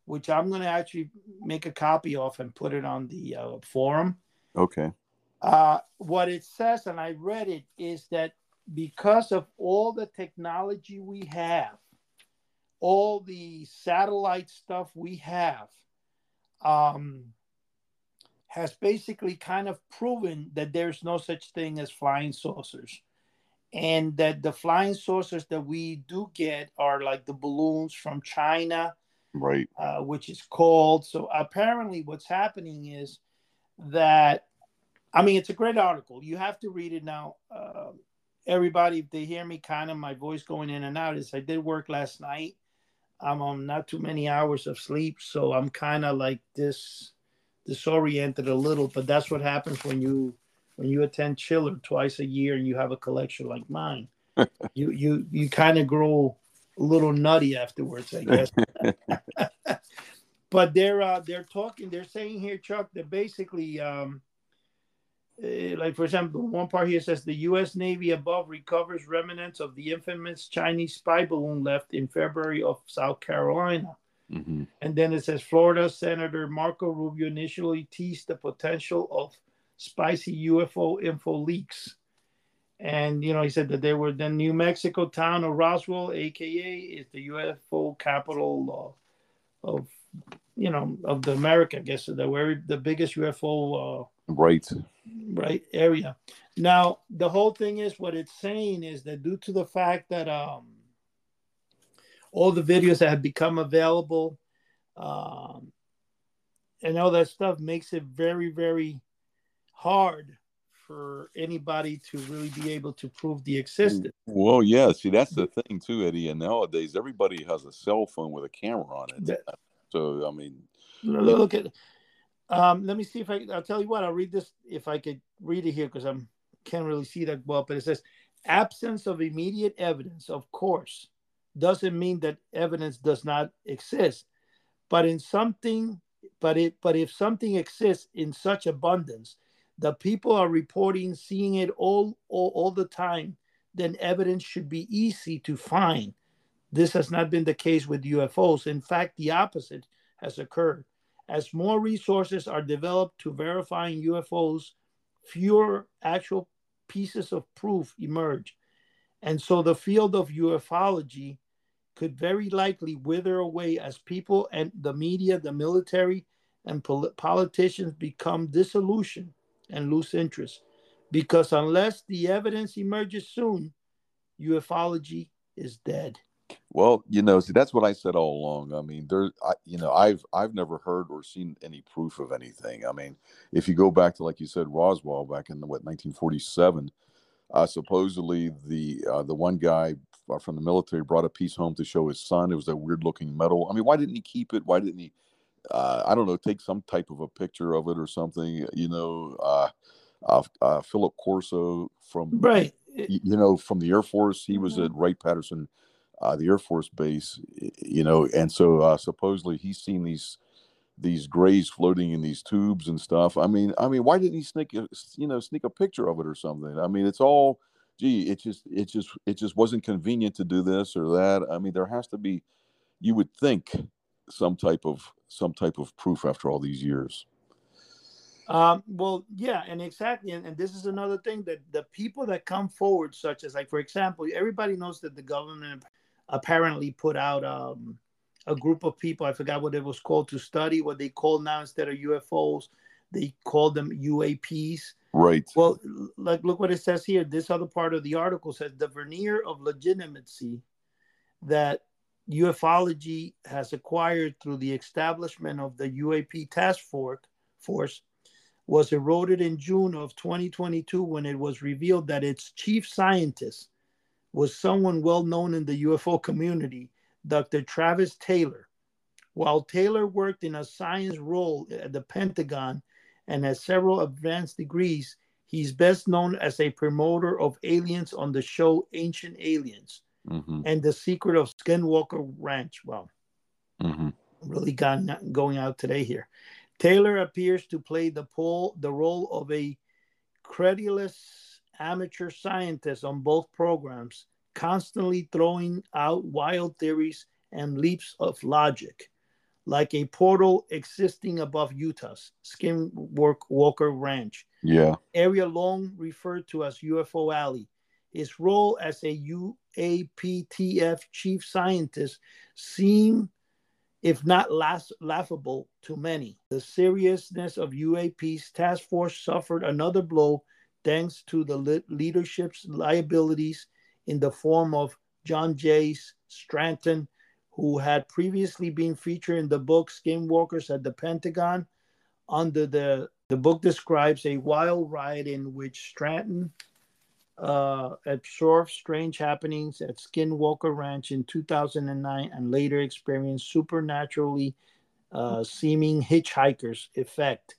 which I'm going to actually make a copy of and put it on the uh, forum. Okay. Uh, what it says, and I read it, is that because of all the technology we have, all the satellite stuff we have, um, has basically kind of proven that there's no such thing as flying saucers. And that the flying saucers that we do get are like the balloons from China, right? Uh, which is called. So apparently what's happening is that, I mean, it's a great article. You have to read it now. Uh, everybody, if they hear me kind of my voice going in and out, is I did work last night. I'm on not too many hours of sleep. So I'm kind of like this disoriented a little, but that's what happens when you when you attend Chiller twice a year and you have a collection like mine. you you you kind of grow a little nutty afterwards, I guess. But they're uh, they're talking, they're saying here, Chuck, that basically, um, like for example, one part here says the U S Navy above recovers remnants of the infamous Chinese spy balloon left in February of South Carolina. Mm-hmm. And then it says Florida Senator Marco Rubio initially teased the potential of spicy U F O info leaks. And, you know, he said that they were the New Mexico town of Roswell, A K A is the U F O capital of, of you know, of the America, I guess, so that we're the biggest U F O uh, right. right area. Now, the whole thing is what it's saying is that due to the fact that, um, all the videos that have become available um, and all that stuff makes it very, very hard for anybody to really be able to prove the existence. Well, yeah. See, that's the thing too, Eddie. And nowadays, everybody has a cell phone with a camera on it. That, so, I mean. Look at um, let me see if I, I'll tell you what, I'll read this if I could read it here because I can't really see that well. But it says, absence of immediate evidence, of course, doesn't mean that evidence does not exist, but in something, but it, but if something exists in such abundance that people are reporting seeing it all, all, all the time, then evidence should be easy to find. This has not been the case with U F Os. In fact, the opposite has occurred. As more resources are developed to verifying U F Os, fewer actual pieces of proof emerge. And so the field of ufology could very likely wither away as people and the media, the military, and pol- politicians become disillusioned and lose interest. Because unless the evidence emerges soon, ufology is dead. Well, you know, see, that's what I said all along. I mean, there, I, you know, I've I've never heard or seen any proof of anything. I mean, if you go back to, like you said, Roswell back in, the, what, nineteen forty-seven, Uh, supposedly, the uh, the one guy from the military brought a piece home to show his son. It was a weird-looking metal. I mean, why didn't he keep it? Why didn't he, uh, I don't know, take some type of a picture of it or something? You know, uh, uh, uh, Philip Corso from, right. you know, from the Air Force. He was at Wright-Patterson, uh, the Air Force base, you know. And so uh, supposedly he's seen these these grays floating in these tubes and stuff. I mean, I mean, why didn't he sneak, a, you know, sneak a picture of it or something? I mean, it's all, gee, it just, it just, it just wasn't convenient to do this or that. I mean, there has to be, you would think, some type of, some type of proof after all these years. Um, well, yeah, and exactly. And, and this is another thing that the people that come forward, such as like, for example, everybody knows that the government apparently put out, um, a group of people, I forgot what it was called, to study what they call now instead of U F Os, They called them U A Ps. Right. Well, like, look what it says here. This other part of the article says the veneer of legitimacy that ufology has acquired through the establishment of the U A P task force was eroded in June of twenty twenty-two when it was revealed that its chief scientist was someone well known in the U F O community, Doctor Travis Taylor. While Taylor worked in a science role at the Pentagon and has several advanced degrees, he's best known as a promoter of aliens on the show Ancient Aliens mm-hmm. and The Secret of Skinwalker Ranch. Wow, mm-hmm. really gone, going out today here. Taylor appears to play the, pole, the role of a credulous amateur scientist on both programs, constantly throwing out wild theories and leaps of logic, like a portal existing above Utah's Skinwalker Ranch, yeah, area long referred to as U F O Alley. His role as a U A P T F chief scientist seemed, if not laugh- laughable to many. The seriousness of U A P's task force suffered another blow thanks to the le- leadership's liabilities in the form of John J. Stranton, who had previously been featured in the book Skinwalkers at the Pentagon. Under the, the book describes a wild ride in which Stranton uh, absorbed strange happenings at Skinwalker Ranch in two thousand nine and later experienced supernaturally uh, seeming hitchhikers effect,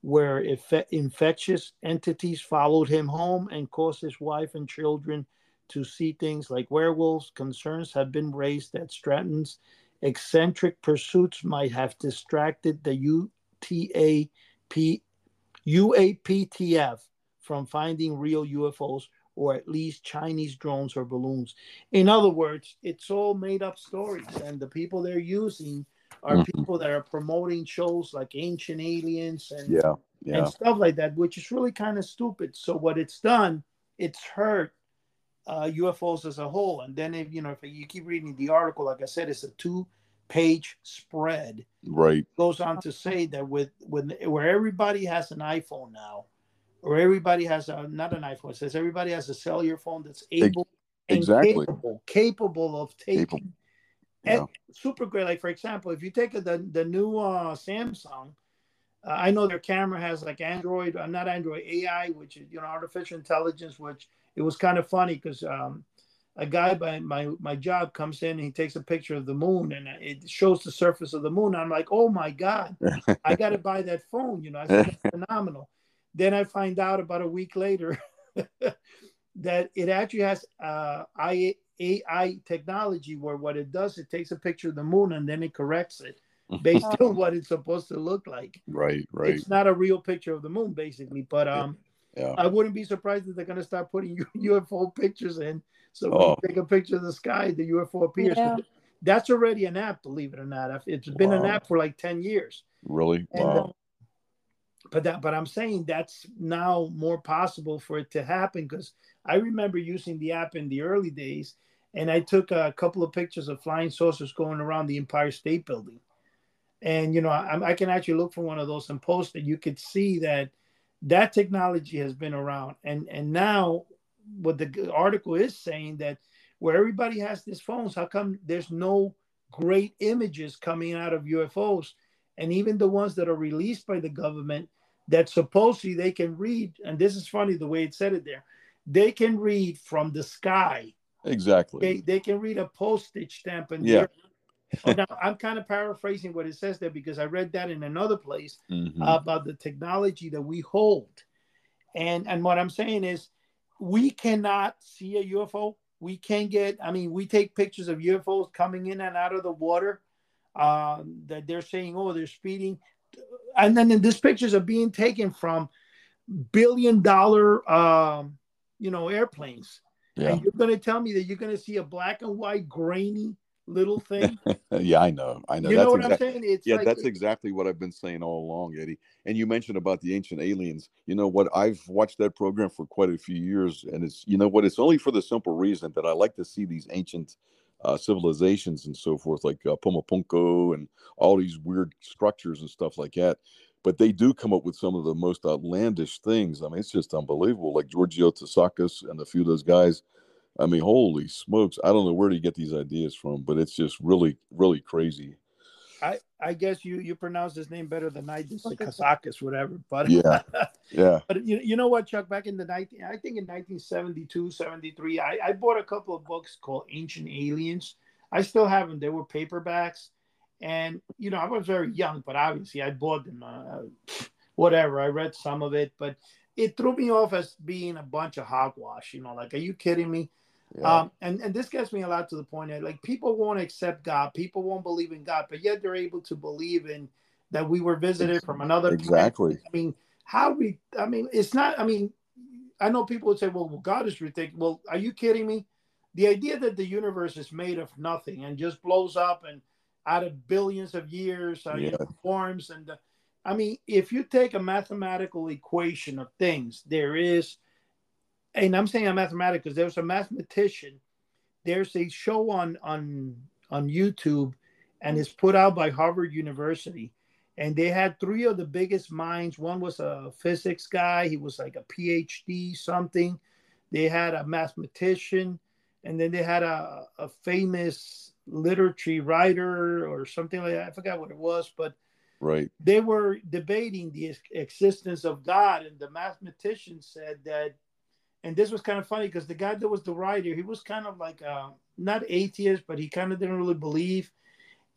where effect, infectious entities followed him home and caused his wife and children to see things like werewolves. Concerns have been raised that Stranton's eccentric pursuits might have distracted the U A P T F from finding real U F Os, or at least Chinese drones or balloons. In other words, it's all made up stories, and the people they're using are mm-hmm. people that are promoting shows like Ancient Aliens and, yeah, yeah. and stuff like that, which is really kind of stupid. So what it's done, it's hurt Uh, U F Os as a whole. And then if you know if you keep reading the article, like I said, it's a two-page spread. Right. It goes on to say that with with where everybody has an iPhone now, or everybody has a, not an iPhone, it says everybody has a cellular phone that's able exactly and capable, capable of taking capable. Yeah. super great. Like for example, if you take the the new uh, Samsung. Uh, I know their camera has like Android, uh, not Android, A I, which is, you know, artificial intelligence, which it was kind of funny because um, a guy by my, my job comes in and he takes a picture of the moon and it shows the surface of the moon. I'm like, oh my God, I got to buy that phone. You know, I said, that's phenomenal. Then I find out about a week later that it actually has uh, A I technology where what it does, it takes a picture of the moon and then it corrects it based on what it's supposed to look like. Right, right. It's not a real picture of the moon, basically. But um, yeah. I wouldn't be surprised if they're going to start putting U F O pictures in. So oh. when you take a picture of the sky, the U F O appears. Yeah. That's already an app, believe it or not. It's been wow. an app for like ten years. Really? And, wow. Um, but, that, but I'm saying that's now more possible for it to happen because I remember using the app in the early days, and I took a couple of pictures of flying saucers going around the Empire State Building. And, you know, I, I can actually look for one of those and post it. You could see that that technology has been around. And and now what the article is saying that where everybody has these phones, how come there's no great images coming out of U F Os? And even the ones that are released by the government that supposedly they can read. And this is funny, the way it said it there. They can read from the sky. Exactly. They, they can read a postage stamp and yeah. oh, now, I'm kind of paraphrasing what it says there because I read that in another place mm-hmm. uh, about the technology that we hold. And and what I'm saying is we cannot see a U F O. We can get, I mean, we take pictures of U F Os coming in and out of the water uh, that they're saying, oh, they're speeding. And then in these pictures are being taken from billion dollar, um, you know, airplanes. Yeah. And you're going to tell me that you're going to see a black and white grainy little thing. yeah, I know. I know. You that's know what exact- I'm saying? It's yeah, like- that's exactly what I've been saying all along, Eddie. And you mentioned about the Ancient Aliens. You know what? I've watched that program for quite a few years, and it's you know what? It's only for the simple reason that I like to see these ancient uh, civilizations and so forth, like uh, Pumapunko and all these weird structures and stuff like that. but they do come up with some of the most outlandish things. I mean, it's just unbelievable. Like Giorgio Tsoukalos and a few of those guys. I mean, holy smokes. I don't know where to get these ideas from, but it's just really, really crazy. I, I guess you, you pronounced his name better than I did, like Kasakis, whatever. But yeah, yeah. But you, you know what, Chuck? Back in the nineteen, I think in nineteen seventy-two, seventy-three, I, I bought a couple of books called Ancient Aliens. I still have them. They were paperbacks, and you know I was very young, but obviously I bought them. Uh, whatever. I read some of it, but it threw me off as being a bunch of hogwash. You know, like, are you kidding me? Yeah. Um, and, and this gets me a lot to the point that, like, people won't accept God, people won't believe in God, but yet they're able to believe in that we were visited from another planet. Exactly. I mean, how we, I mean, it's not, I mean, I know people would say, well, well, God is ridiculous. Well, are you kidding me? The idea that the universe is made of nothing and just blows up and out of billions of years, uh, yeah. you know, forms. And the, I mean, if you take a mathematical equation of things, there is. And I'm saying a mathematics because there's a mathematician. There's a show on on on YouTube, and it's put out by Harvard University. And they had three of the biggest minds. One was a physics guy. He was like a PhD something. They had a mathematician, and then they had a, a famous literature writer or something like that. I forgot what it was, but right. They were debating the existence of God, and the mathematician said that. And this was kind of funny because the guy that was the writer, he was kind of like uh, not atheist, but he kind of didn't really believe.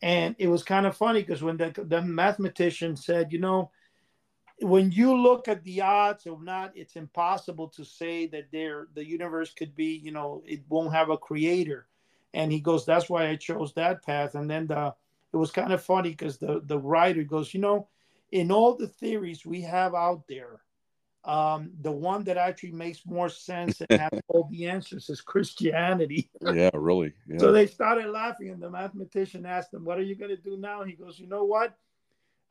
And it was kind of funny because when the, the mathematician said, you know, when you look at the odds or not, it's impossible to say that there the universe could be, you know, it won't have a creator. And he goes, that's why I chose that path. And then the it was kind of funny because the, the writer goes, you know, in all the theories we have out there, Um, the one that actually makes more sense and has all the answers is Christianity. Yeah, really. Yeah. So they started laughing, and the mathematician asked him, what are you going to do now? He goes, you know what?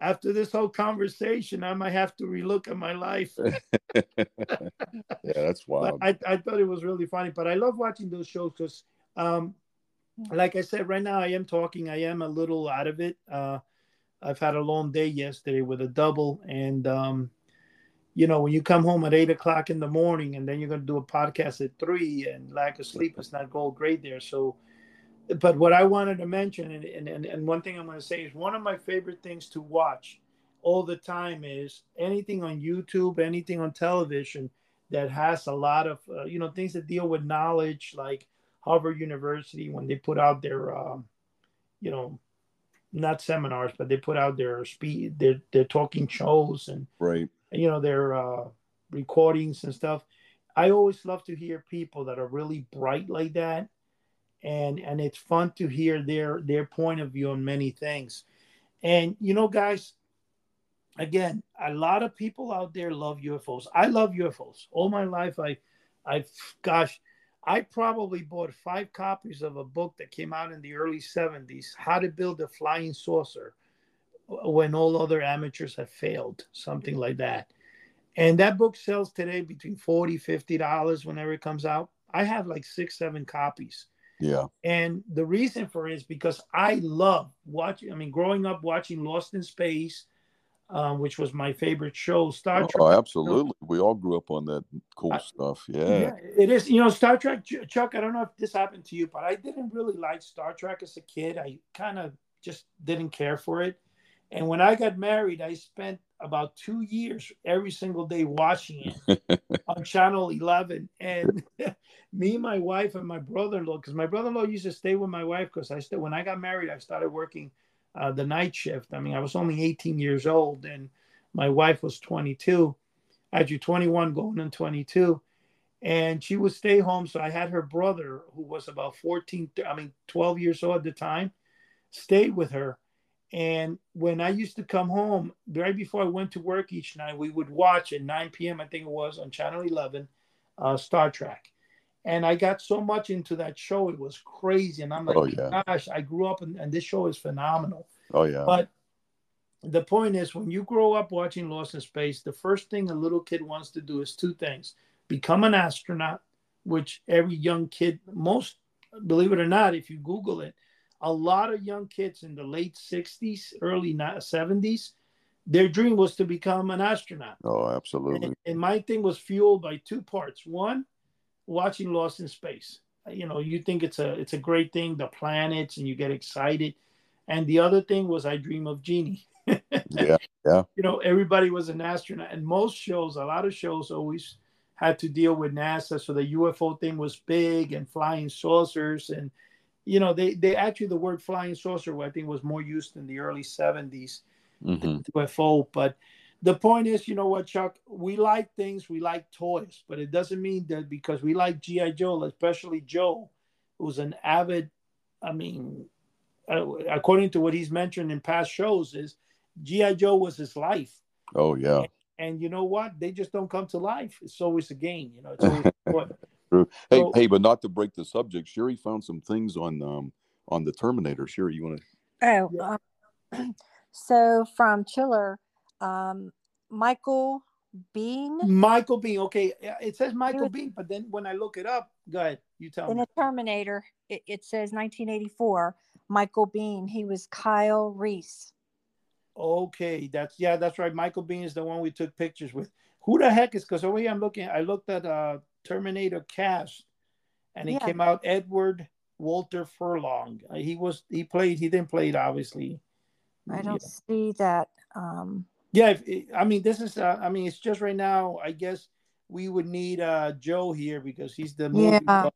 After this whole conversation, I might have to relook at my life. Yeah, that's wild. I, I thought it was really funny, but I love watching those shows because, um, like I said, right now I am talking. I am a little out of it. Uh, I've had a long day yesterday with a double, and um, you know, when you come home at eight o'clock in the morning and then you're going to do a podcast at three, and lack of sleep is not going great there. So, but what I wanted to mention, and, and, and one thing I'm going to say is one of my favorite things to watch all the time is anything on YouTube, anything on television that has a lot of, uh, you know, things that deal with knowledge, like Harvard University, when they put out their, um, you know, not seminars, but they put out their speed, their, their talking shows and right. you know, their uh, recordings and stuff. I always love to hear people that are really bright like that. And and it's fun to hear their, their point of view on many things. And, you know, guys, again, a lot of people out there love U F Os. I love U F Os. All my life, I, I gosh, I probably bought five copies of a book that came out in the early seventies, How to Build a Flying Saucer, when all other amateurs have failed, something like that. And that book sells today between forty dollars, fifty dollars whenever it comes out. I have like six, seven copies. Yeah. And the reason for it is because I love watching, I mean, growing up watching Lost in Space, um, which was my favorite show, Star Trek. Oh, absolutely. We all grew up on that cool I, stuff. Yeah. yeah. It is, you know, Star Trek, Chuck, I don't know if this happened to you, but I didn't really like Star Trek as a kid. I kind of just didn't care for it. And when I got married, I spent about two years every single day watching it on Channel eleven. And me, my wife, and my brother-in-law, because my brother-in-law used to stay with my wife because I still, when I got married, I started working uh, the night shift. I mean, I was only eighteen years old, and my wife was twenty-two. Actually, twenty-one going on twenty-two. And she would stay home. So I had her brother, who was about fourteen, I mean, twelve years old at the time, stayed with her. And when I used to come home, right before I went to work each night, we would watch at nine p.m., I think it was, on Channel eleven, uh, Star Trek. And I got so much into that show. It was crazy. And I'm like, oh, yeah. gosh, I grew up, in, and this show is phenomenal. Oh, yeah. But the point is, when you grow up watching Lost in Space, the first thing a little kid wants to do is two things. Become an astronaut, which every young kid, most, believe it or not, if you Google it, a lot of young kids in the late sixties, early seventies their dream was to become an astronaut. Oh, absolutely. And, and my thing was fueled by two parts. One, watching Lost in Space. You know, you think it's a it's a great thing, the planets, and you get excited. And the other thing was I Dream of Jeannie. Yeah, yeah. You know, everybody was an astronaut. And most shows, a lot of shows always had to deal with NASA. So the U F O thing was big, and flying saucers. And, you know, they, they actually, the word flying saucer, I think, was more used in the early seventies. Mm-hmm. U F O. But the point is, you know what, Chuck, we like things, we like toys, but it doesn't mean that because we like G I. Joe, especially Joe, who's an avid, I mean, uh, according to what he's mentioned in past shows, is G I. Joe was his life. Oh, yeah. And, and you know what? They just don't come to life. It's always a game, you know. It's always a toy. True. Hey, so, hey, but not to break the subject, Sherry found some things on um on the Terminator. Sherry, you want to? Oh, yeah. um, So from Chiller, um, Michael Biehn. Michael Biehn. Okay, it says Michael was, Biehn, but then when I look it up, go ahead, you tell in me. In the Terminator, it, it says nineteen eighty-four. Michael Biehn. He was Kyle Reese. Okay, that's yeah, that's right. Michael Biehn is the one we took pictures with. Who the heck is? Because over here I'm looking. I looked at uh, Terminator cast, and it yeah. came out Edward Walter Furlong. He was he played. He didn't play it, obviously. I don't yeah. see that. Um... Yeah, if, if, I mean, this is, uh, I mean, it's just right now, I guess we would need uh, Joe here because he's the movie. Yeah.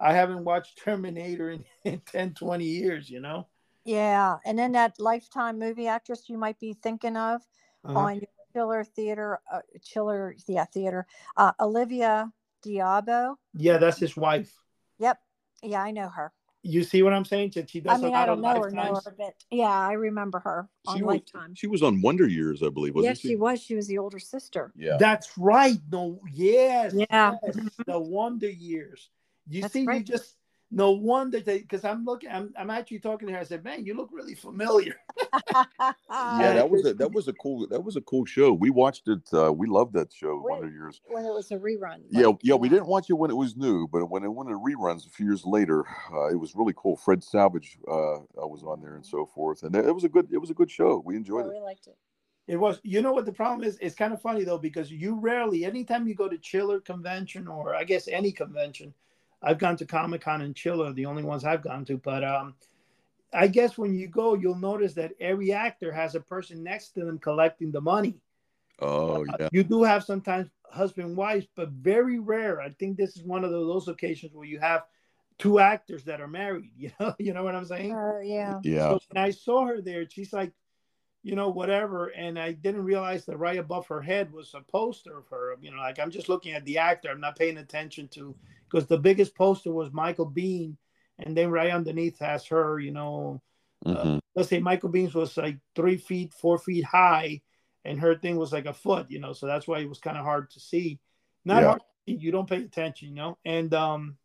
I haven't watched Terminator in, in ten, twenty years, you know? Yeah, and then that Lifetime movie actress you might be thinking of uh-huh. on Chiller Theater, uh, Chiller, yeah, Theater, uh, Olivia Diabo. Yeah, that's his wife. Yep. Yeah, I know her. You see what I'm saying? She does I mean, a lot I don't know her, know her, but yeah, I remember her on she was, Lifetime. She was on Wonder Years, I believe, wasn't yes, she? Yes, she was. She was the older sister. Yeah. That's right. No, yes. Yeah. Yes, the Wonder Years. You That's see, right. you just, no wonder, because I'm looking, I'm, I'm actually talking to her. I said, man, you look really familiar. Yeah, that was, a, that was a cool, that was a cool show. We watched it. Uh, we loved that show, when, Wonder Years. When it was a rerun. Like, yeah, yeah, we didn't watch it when it was new, but when it went to reruns a few years later, uh, it was really cool. Fred Savage uh, was on there and so forth. And it was a good, it was a good show. We enjoyed oh, it. We liked it. It was, you know what the problem is? It's kind of funny though, because you rarely, anytime you go to Chiller Convention or I guess any convention, I've gone to Comic-Con and Chiller, the only ones I've gone to. But um, I guess when you go, you'll notice that every actor has a person next to them collecting the money. Oh, yeah. Uh, you do have sometimes husband, wives, but very rare. I think this is one of those occasions where you have two actors that are married. You know, you know what I'm saying? Uh, yeah. Yeah. So when I saw her there, she's like, you know, whatever. And I didn't realize that right above her head was a poster of her. You know, like I'm just looking at the actor. I'm not paying attention to, because the biggest poster was Michael Biehn. And then right underneath has her, you know, mm-hmm. uh, let's say Michael Biehn was like three feet, four feet high. And her thing was like a foot, you know. So that's why it was kind of hard to see. Not yeah. hard to see. You don't pay attention, you know. And um,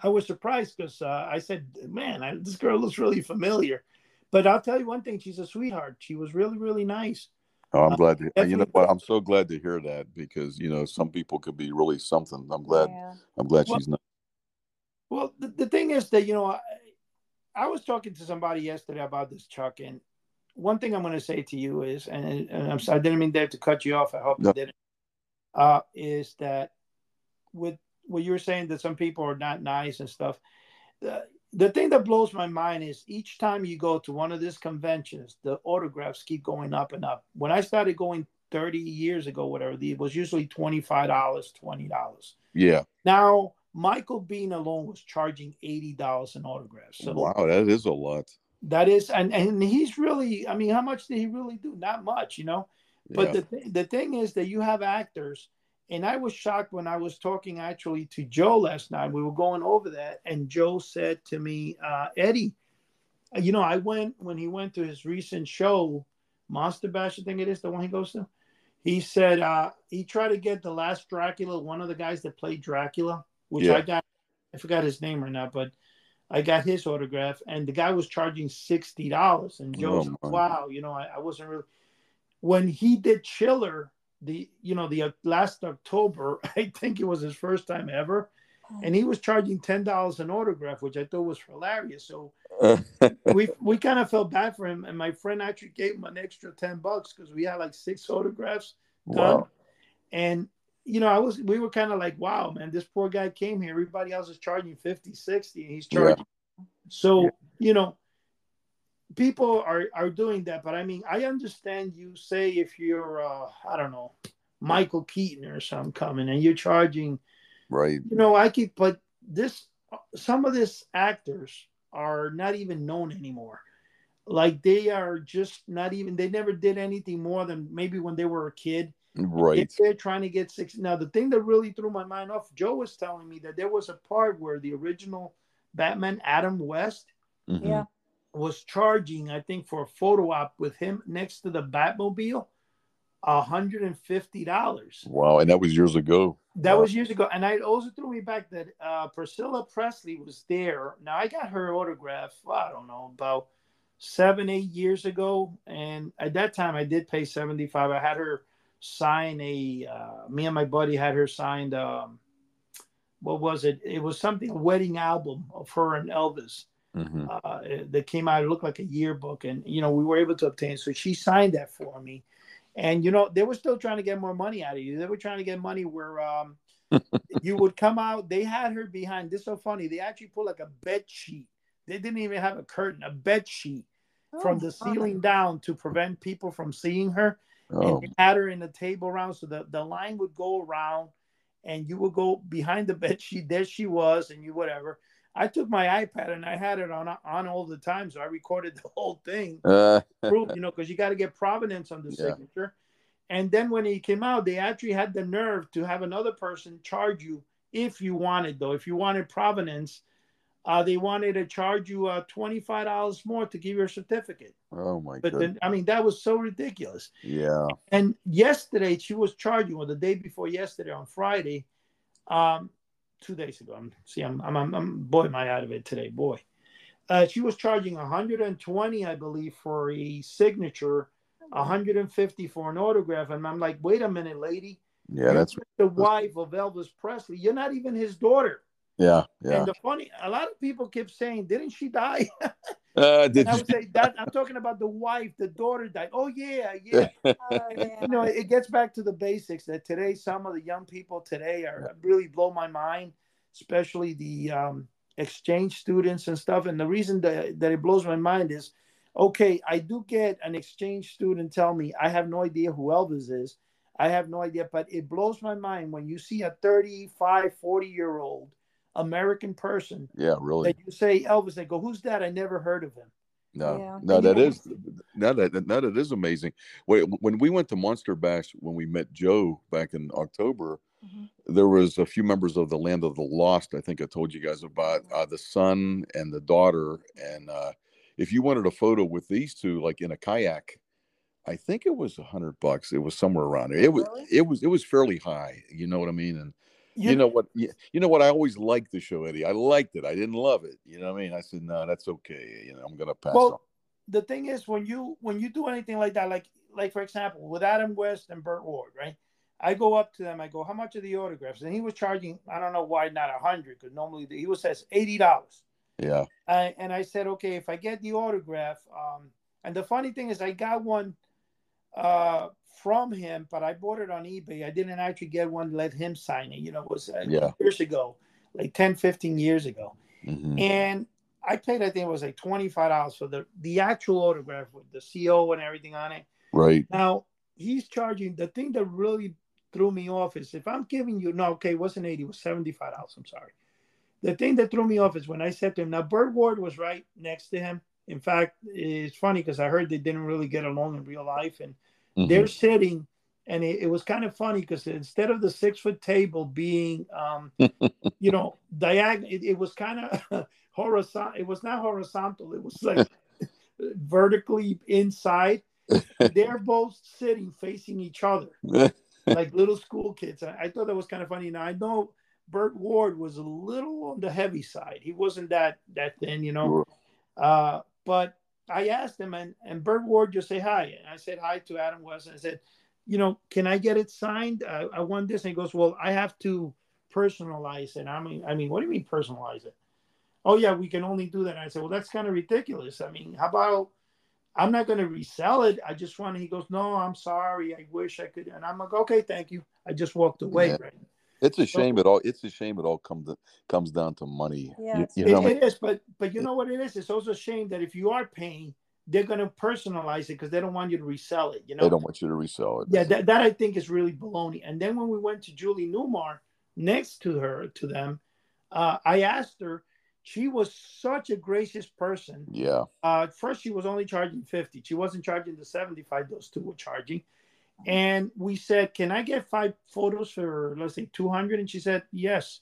I was surprised because uh, I said, man, I, this girl looks really familiar. But I'll tell you one thing, she's a sweetheart. She was really, really nice. Oh, I'm glad to uh, you know what I'm so glad to hear that because you know some people could be really something. I'm glad yeah. I'm glad well, she's not. Well, the, the thing is that you know I, I was talking to somebody yesterday about this, Chuck, and one thing I'm going to say to you is, and, and I'm sorry, I didn't mean Dave to cut you off. I hope no. you didn't. Uh, is that with what you were saying that some people are not nice and stuff. Uh, The thing that blows my mind is each time you go to one of these conventions, the autographs keep going up and up. When I started going thirty years ago, whatever, it was usually twenty-five dollars, twenty dollars. Yeah. Now, Michael Biehn alone was charging eighty dollars an autograph. So wow, that is a lot. That is, and, and he's really, I mean, how much did he really do? Not much, you know. But yeah. the, th- the thing is that you have actors. And I was shocked when I was talking actually to Joe last night. We were going over that. And Joe said to me, uh, Eddie, you know, I went when he went to his recent show, Monster Bash, I think it is, the one he goes to. He said uh, he tried to get the last Dracula, one of the guys that played Dracula, which yeah. I got. I forgot his name right now, but I got his autograph. And the guy was charging sixty dollars. And Joe oh, said, wow, you know, I, I wasn't really. When he did Chiller, The you know the uh, last October, I think it was his first time ever, and he was charging ten dollars an autograph, which I thought was hilarious. So we we kind of felt bad for him, and my friend actually gave him an extra ten bucks because we had like six photographs done. Wow. And you know, I was we were kind of like, wow, man, this poor guy came here. Everybody else is charging fifty, sixty, and he's charging. Yeah. So, yeah. you know, people are, are doing that. But I mean, I understand you say if you're, uh, I don't know, Michael Keaton or something coming and you're charging. Right. You know, I keep, but this, some of these actors are not even known anymore. Like they are just not even, they never did anything more than maybe when they were a kid. Right. If they're trying to get six. Now, the thing that really threw my mind off, Joe was telling me that there was a part where the original Batman, Adam West, mm-hmm. yeah, was charging, I think, for a photo op with him next to the Batmobile, one hundred fifty dollars. Wow. And that was years ago. That wow. was years ago. And I also threw me back that uh, Priscilla Presley was there. Now, I got her autograph, I don't know, about seven, eight years ago. And at that time, I did pay seventy-five dollars. I had her sign a uh, me and my buddy had her signed um what was it it was something a wedding album of her and Elvis mm-hmm. uh, that came out. It looked like a yearbook, and you know, we were able to obtain, so she signed that for me. And you know, they were still trying to get more money out of you. They were trying to get money where um you would come out. They had her behind this, so funny, they actually put like a bed sheet. They didn't even have a curtain, a bed sheet oh, from the ceiling down to prevent people from seeing her. Oh. And they had her in a table round, so the, the line would go around, and you would go behind the bed sheet. There she was, and you whatever. I took my iPad and I had it on on all the time, so I recorded the whole thing. Uh. You know, because you got to get provenance on the yeah. signature. And then when he came out, they actually had the nerve to have another person charge you if you wanted, though. If you wanted provenance, uh, they wanted to charge you uh, twenty-five dollars more to give your certificate. Oh, my God. But then, I mean, that was so ridiculous. Yeah. And yesterday, she was charging, or the day before yesterday, on Friday, um, two days ago. I'm, see, I'm, I'm, I'm, I'm, boy, am I out of it today, boy. Uh, she was charging one hundred twenty dollars, I believe, for a signature, one hundred fifty dollars for an autograph. And I'm like, wait a minute, lady. Yeah, you're that's the wife of Elvis Presley. You're not even his daughter. Yeah, yeah. And the funny, a lot of people kept saying, "Didn't she die?" uh, did I would say that I'm talking about the wife, the daughter died. Oh yeah, yeah. uh, you know, it gets back to the basics. That today, some of the young people today are really blow my mind, especially the um, exchange students and stuff. And the reason that that it blows my mind is, okay, I do get an exchange student tell me, "I have no idea who Elvis is. I have no idea," but it blows my mind when you see a thirty-five, forty year old American person, yeah, really, that you say Elvis, they go, "Who's that? I never heard of him." No, yeah. no, that is now that now that is amazing. Wait, when we went to Monster Bash, when we met Joe back in October, mm-hmm. there was a few members of the Land of the Lost. I think I told you guys about uh, the son and the daughter, and uh, if you wanted a photo with these two, like in a kayak, I think it was a hundred bucks. It was somewhere around there. It really? was, it was, it was fairly high. You know what I mean? And You, you know what? You, you know what? I always liked the show, Eddie. I liked it. I didn't love it. You know what I mean? I said, no, that's okay. You know, I'm gonna pass. Well, on. The thing is, when you when you do anything like that, like like for example, with Adam West and Burt Ward, right? I go up to them. I go, "How much are the autographs?" And he was charging, I don't know why not a hundred, because normally he was says eighty dollars. Yeah. I, and I said, okay, if I get the autograph, um, and the funny thing is, I got one. Uh, from him, but I bought it on eBay. I didn't actually get one, let him sign it. You know, it was uh, yeah. years ago, like ten, fifteen years ago. Mm-hmm. And I paid, I think it was like twenty-five dollars for the, the actual autograph with the C O and everything on it. Right. Now, he's charging, the thing that really threw me off is if I'm giving you, no, okay, it wasn't eighty, it was seventy-five dollars. I'm sorry. The thing that threw me off is when I said to him, now, Burt Ward was right next to him. In fact, it's funny because I heard they didn't really get along in real life. And mm-hmm. they're sitting, and it, it was kind of funny because instead of the six foot table being, um, you know, diagonal, it, it was kind of horizontal. It was not horizontal. It was like vertically inside. They're both sitting facing each other, like little school kids. I, I thought that was kind of funny. Now, I know Burt Ward was a little on the heavy side. He wasn't that, that thin, you know, uh, but I asked him, and, and Burt Ward just say hi. And I said hi to Adam West. And I said, you know, can I get it signed? I, I want this. And he goes, well, I have to personalize it. I mean, I mean, what do you mean personalize it? oh, yeah, we can only do that. And I said, well, that's kind of ridiculous. I mean, how about, I'm not going to resell it. I just want to, he goes, no, I'm sorry. I wish I could. And I'm like, okay, thank you. I just walked away. Yeah. Right. It's a shame. So, it all, it's a shame. It all comes, comes down to money. Yeah, you, you know it, I mean? It is. But, but you know what it is? It's also a shame that if you are paying, they're going to personalize it because they don't want you to resell it. You know, they don't want you to resell it. Yeah. That, that I think is really baloney. And then when we went to Julie Newmar next to her, to them, uh, I asked her, she was such a gracious person. Yeah. Uh, at first, she was only charging fifty. She wasn't charging the seventy-five those two were charging. And we said, can I get five photos for, let's say, two hundred? And she said, yes.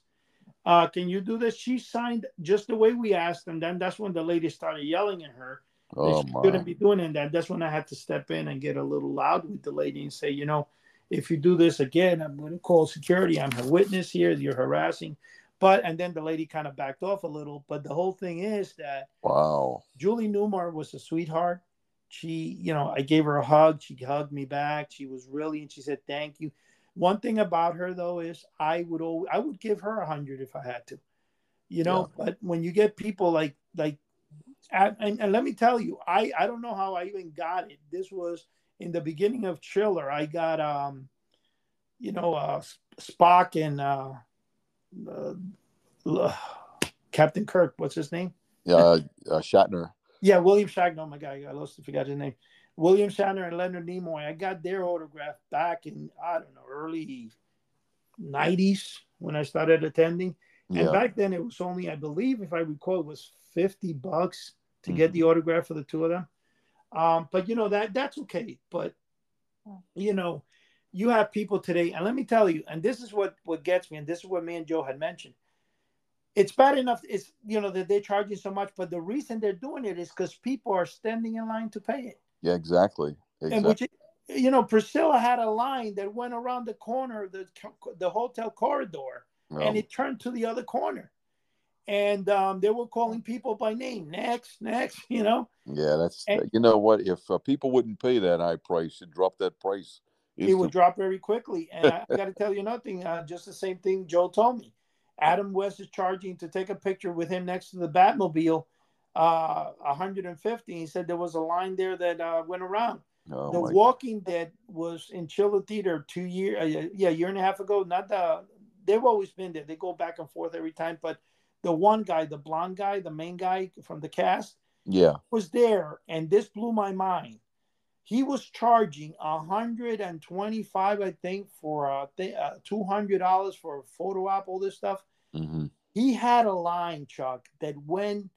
Uh, can you do this? She signed just the way we asked. And then that's when the lady started yelling at her. Oh, she shouldn't be doing it. And that's when I had to step in and get a little loud with the lady and say, you know, if you do this again, I'm going to call security. I'm her witness here. You're harassing. But, and then the lady kind of backed off a little. But the whole thing is that wow, Julie Newmar was a sweetheart. She, you know, I gave her a hug. She hugged me back. She was really, and she said, thank you. One thing about her, though, is I would always, I would give her a hundred if I had to, you know, yeah. But when you get people like, like, and, and let me tell you, I, I don't know how I even got it. This was in the beginning of Chiller. I got, um, you know, uh, Spock and, uh, Uh, uh, Captain Kirk, what's his name? Yeah, uh, uh, Shatner. Yeah, William Shatner. Oh my God, I lost, I forgot his name. William Shatner and Leonard Nimoy. I got their autograph back in I don't know early nineties when I started attending. And yeah. Back then it was only, I believe, if I recall, it was fifty bucks to mm-hmm. get the autograph for the two of them. Um, but you know that that's okay. But you know. You have people today, and let me tell you, and this is what, what gets me, and this is what me and Joe had mentioned. It's bad enough, it's you know, that they're charging so much, but the reason they're doing it is because people are standing in line to pay it. Yeah, exactly. exactly. And which, you know, Priscilla had a line that went around the corner, the the hotel corridor, oh. and it turned to the other corner. And um, they were calling people by name, next, next, you know? Yeah, that's, and, you know what, if uh, people wouldn't pay that high price, you'd drop that price. It would drop very quickly. And I, I got to tell you another thing, uh, just the same thing Joe told me. Adam West is charging to take a picture with him next to the Batmobile, uh, one hundred fifty. He said there was a line there that uh, went around. Oh, the Walking God. Dead was in Chiller Theater two years, uh, yeah, year and a half ago. Not the, they've always been there. They go back and forth every time. But the one guy, the blonde guy, the main guy from the cast, yeah, was there. And this blew my mind. He was charging one hundred twenty-five, I think, for uh, th- uh, two hundred dollars for a photo op, all this stuff. Mm-hmm. He had a line, Chuck, that went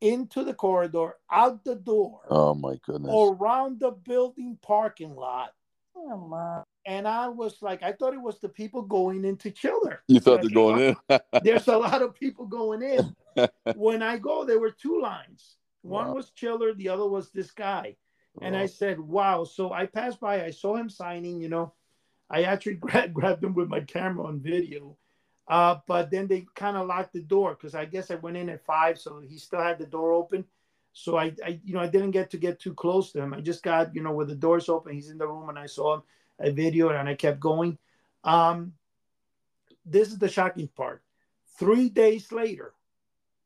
into the corridor, out the door. Oh, my goodness. Around the building parking lot. Oh, my. And I was like, I thought it was the people going into Chiller. You thought they're going in? There's a lot of people going in. When I go, there were two lines. One wow. was Chiller. The other was this guy. And I said, wow. So I passed by. I saw him signing, you know. I actually grabbed, grabbed him with my camera on video. Uh, but then they kind of locked the door because I guess I went in at five. So he still had the door open. So I, I, you know, I didn't get to get too close to him. I just got, you know, where the door's open. He's in the room and I saw him. I videoed and I kept going. Um, this is the shocking part. Three days later,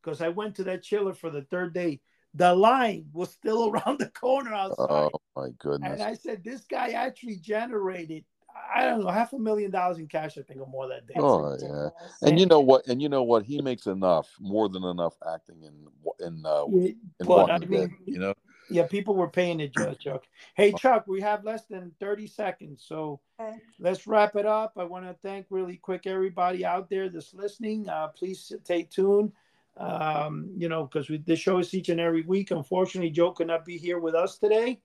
because I went to that Chiller for the third day, the line was still around the corner outside. Oh, my goodness. And I said, this guy actually generated, I don't know, half a million dollars in cash, I think, or more that day. Oh, yeah. And you know what? And you know what? He makes enough, more than enough acting in, in, uh, in but, I mean, bed, you know? Yeah, people were paying it, Chuck. Hey, Chuck, we have less than thirty seconds, so okay. Let's wrap it up. I want to thank really quick everybody out there that's listening. Uh, please stay tuned. Um, you know, because this show is each and every week. Unfortunately, Joe could not be here with us today.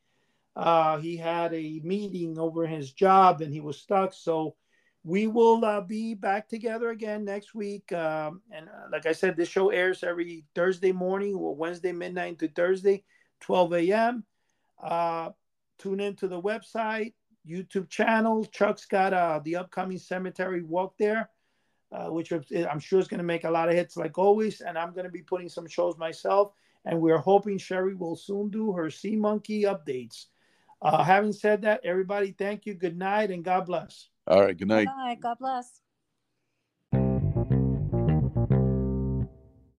Uh, he had a meeting over his job and he was stuck. So we will uh, be back together again next week. Um, and uh, like I said, this show airs every Thursday morning or Wednesday midnight to Thursday, twelve a.m. Uh, tune into the website, YouTube channel. Chuck's got uh, the upcoming cemetery walk there. Uh, which I'm sure is going to make a lot of hits like always. And I'm going to be putting some shows myself. And we're hoping Sherry will soon do her Sea Monkey updates. Uh, having said that, everybody, thank you. Good night and God bless. All right. Good night. Good night. God bless.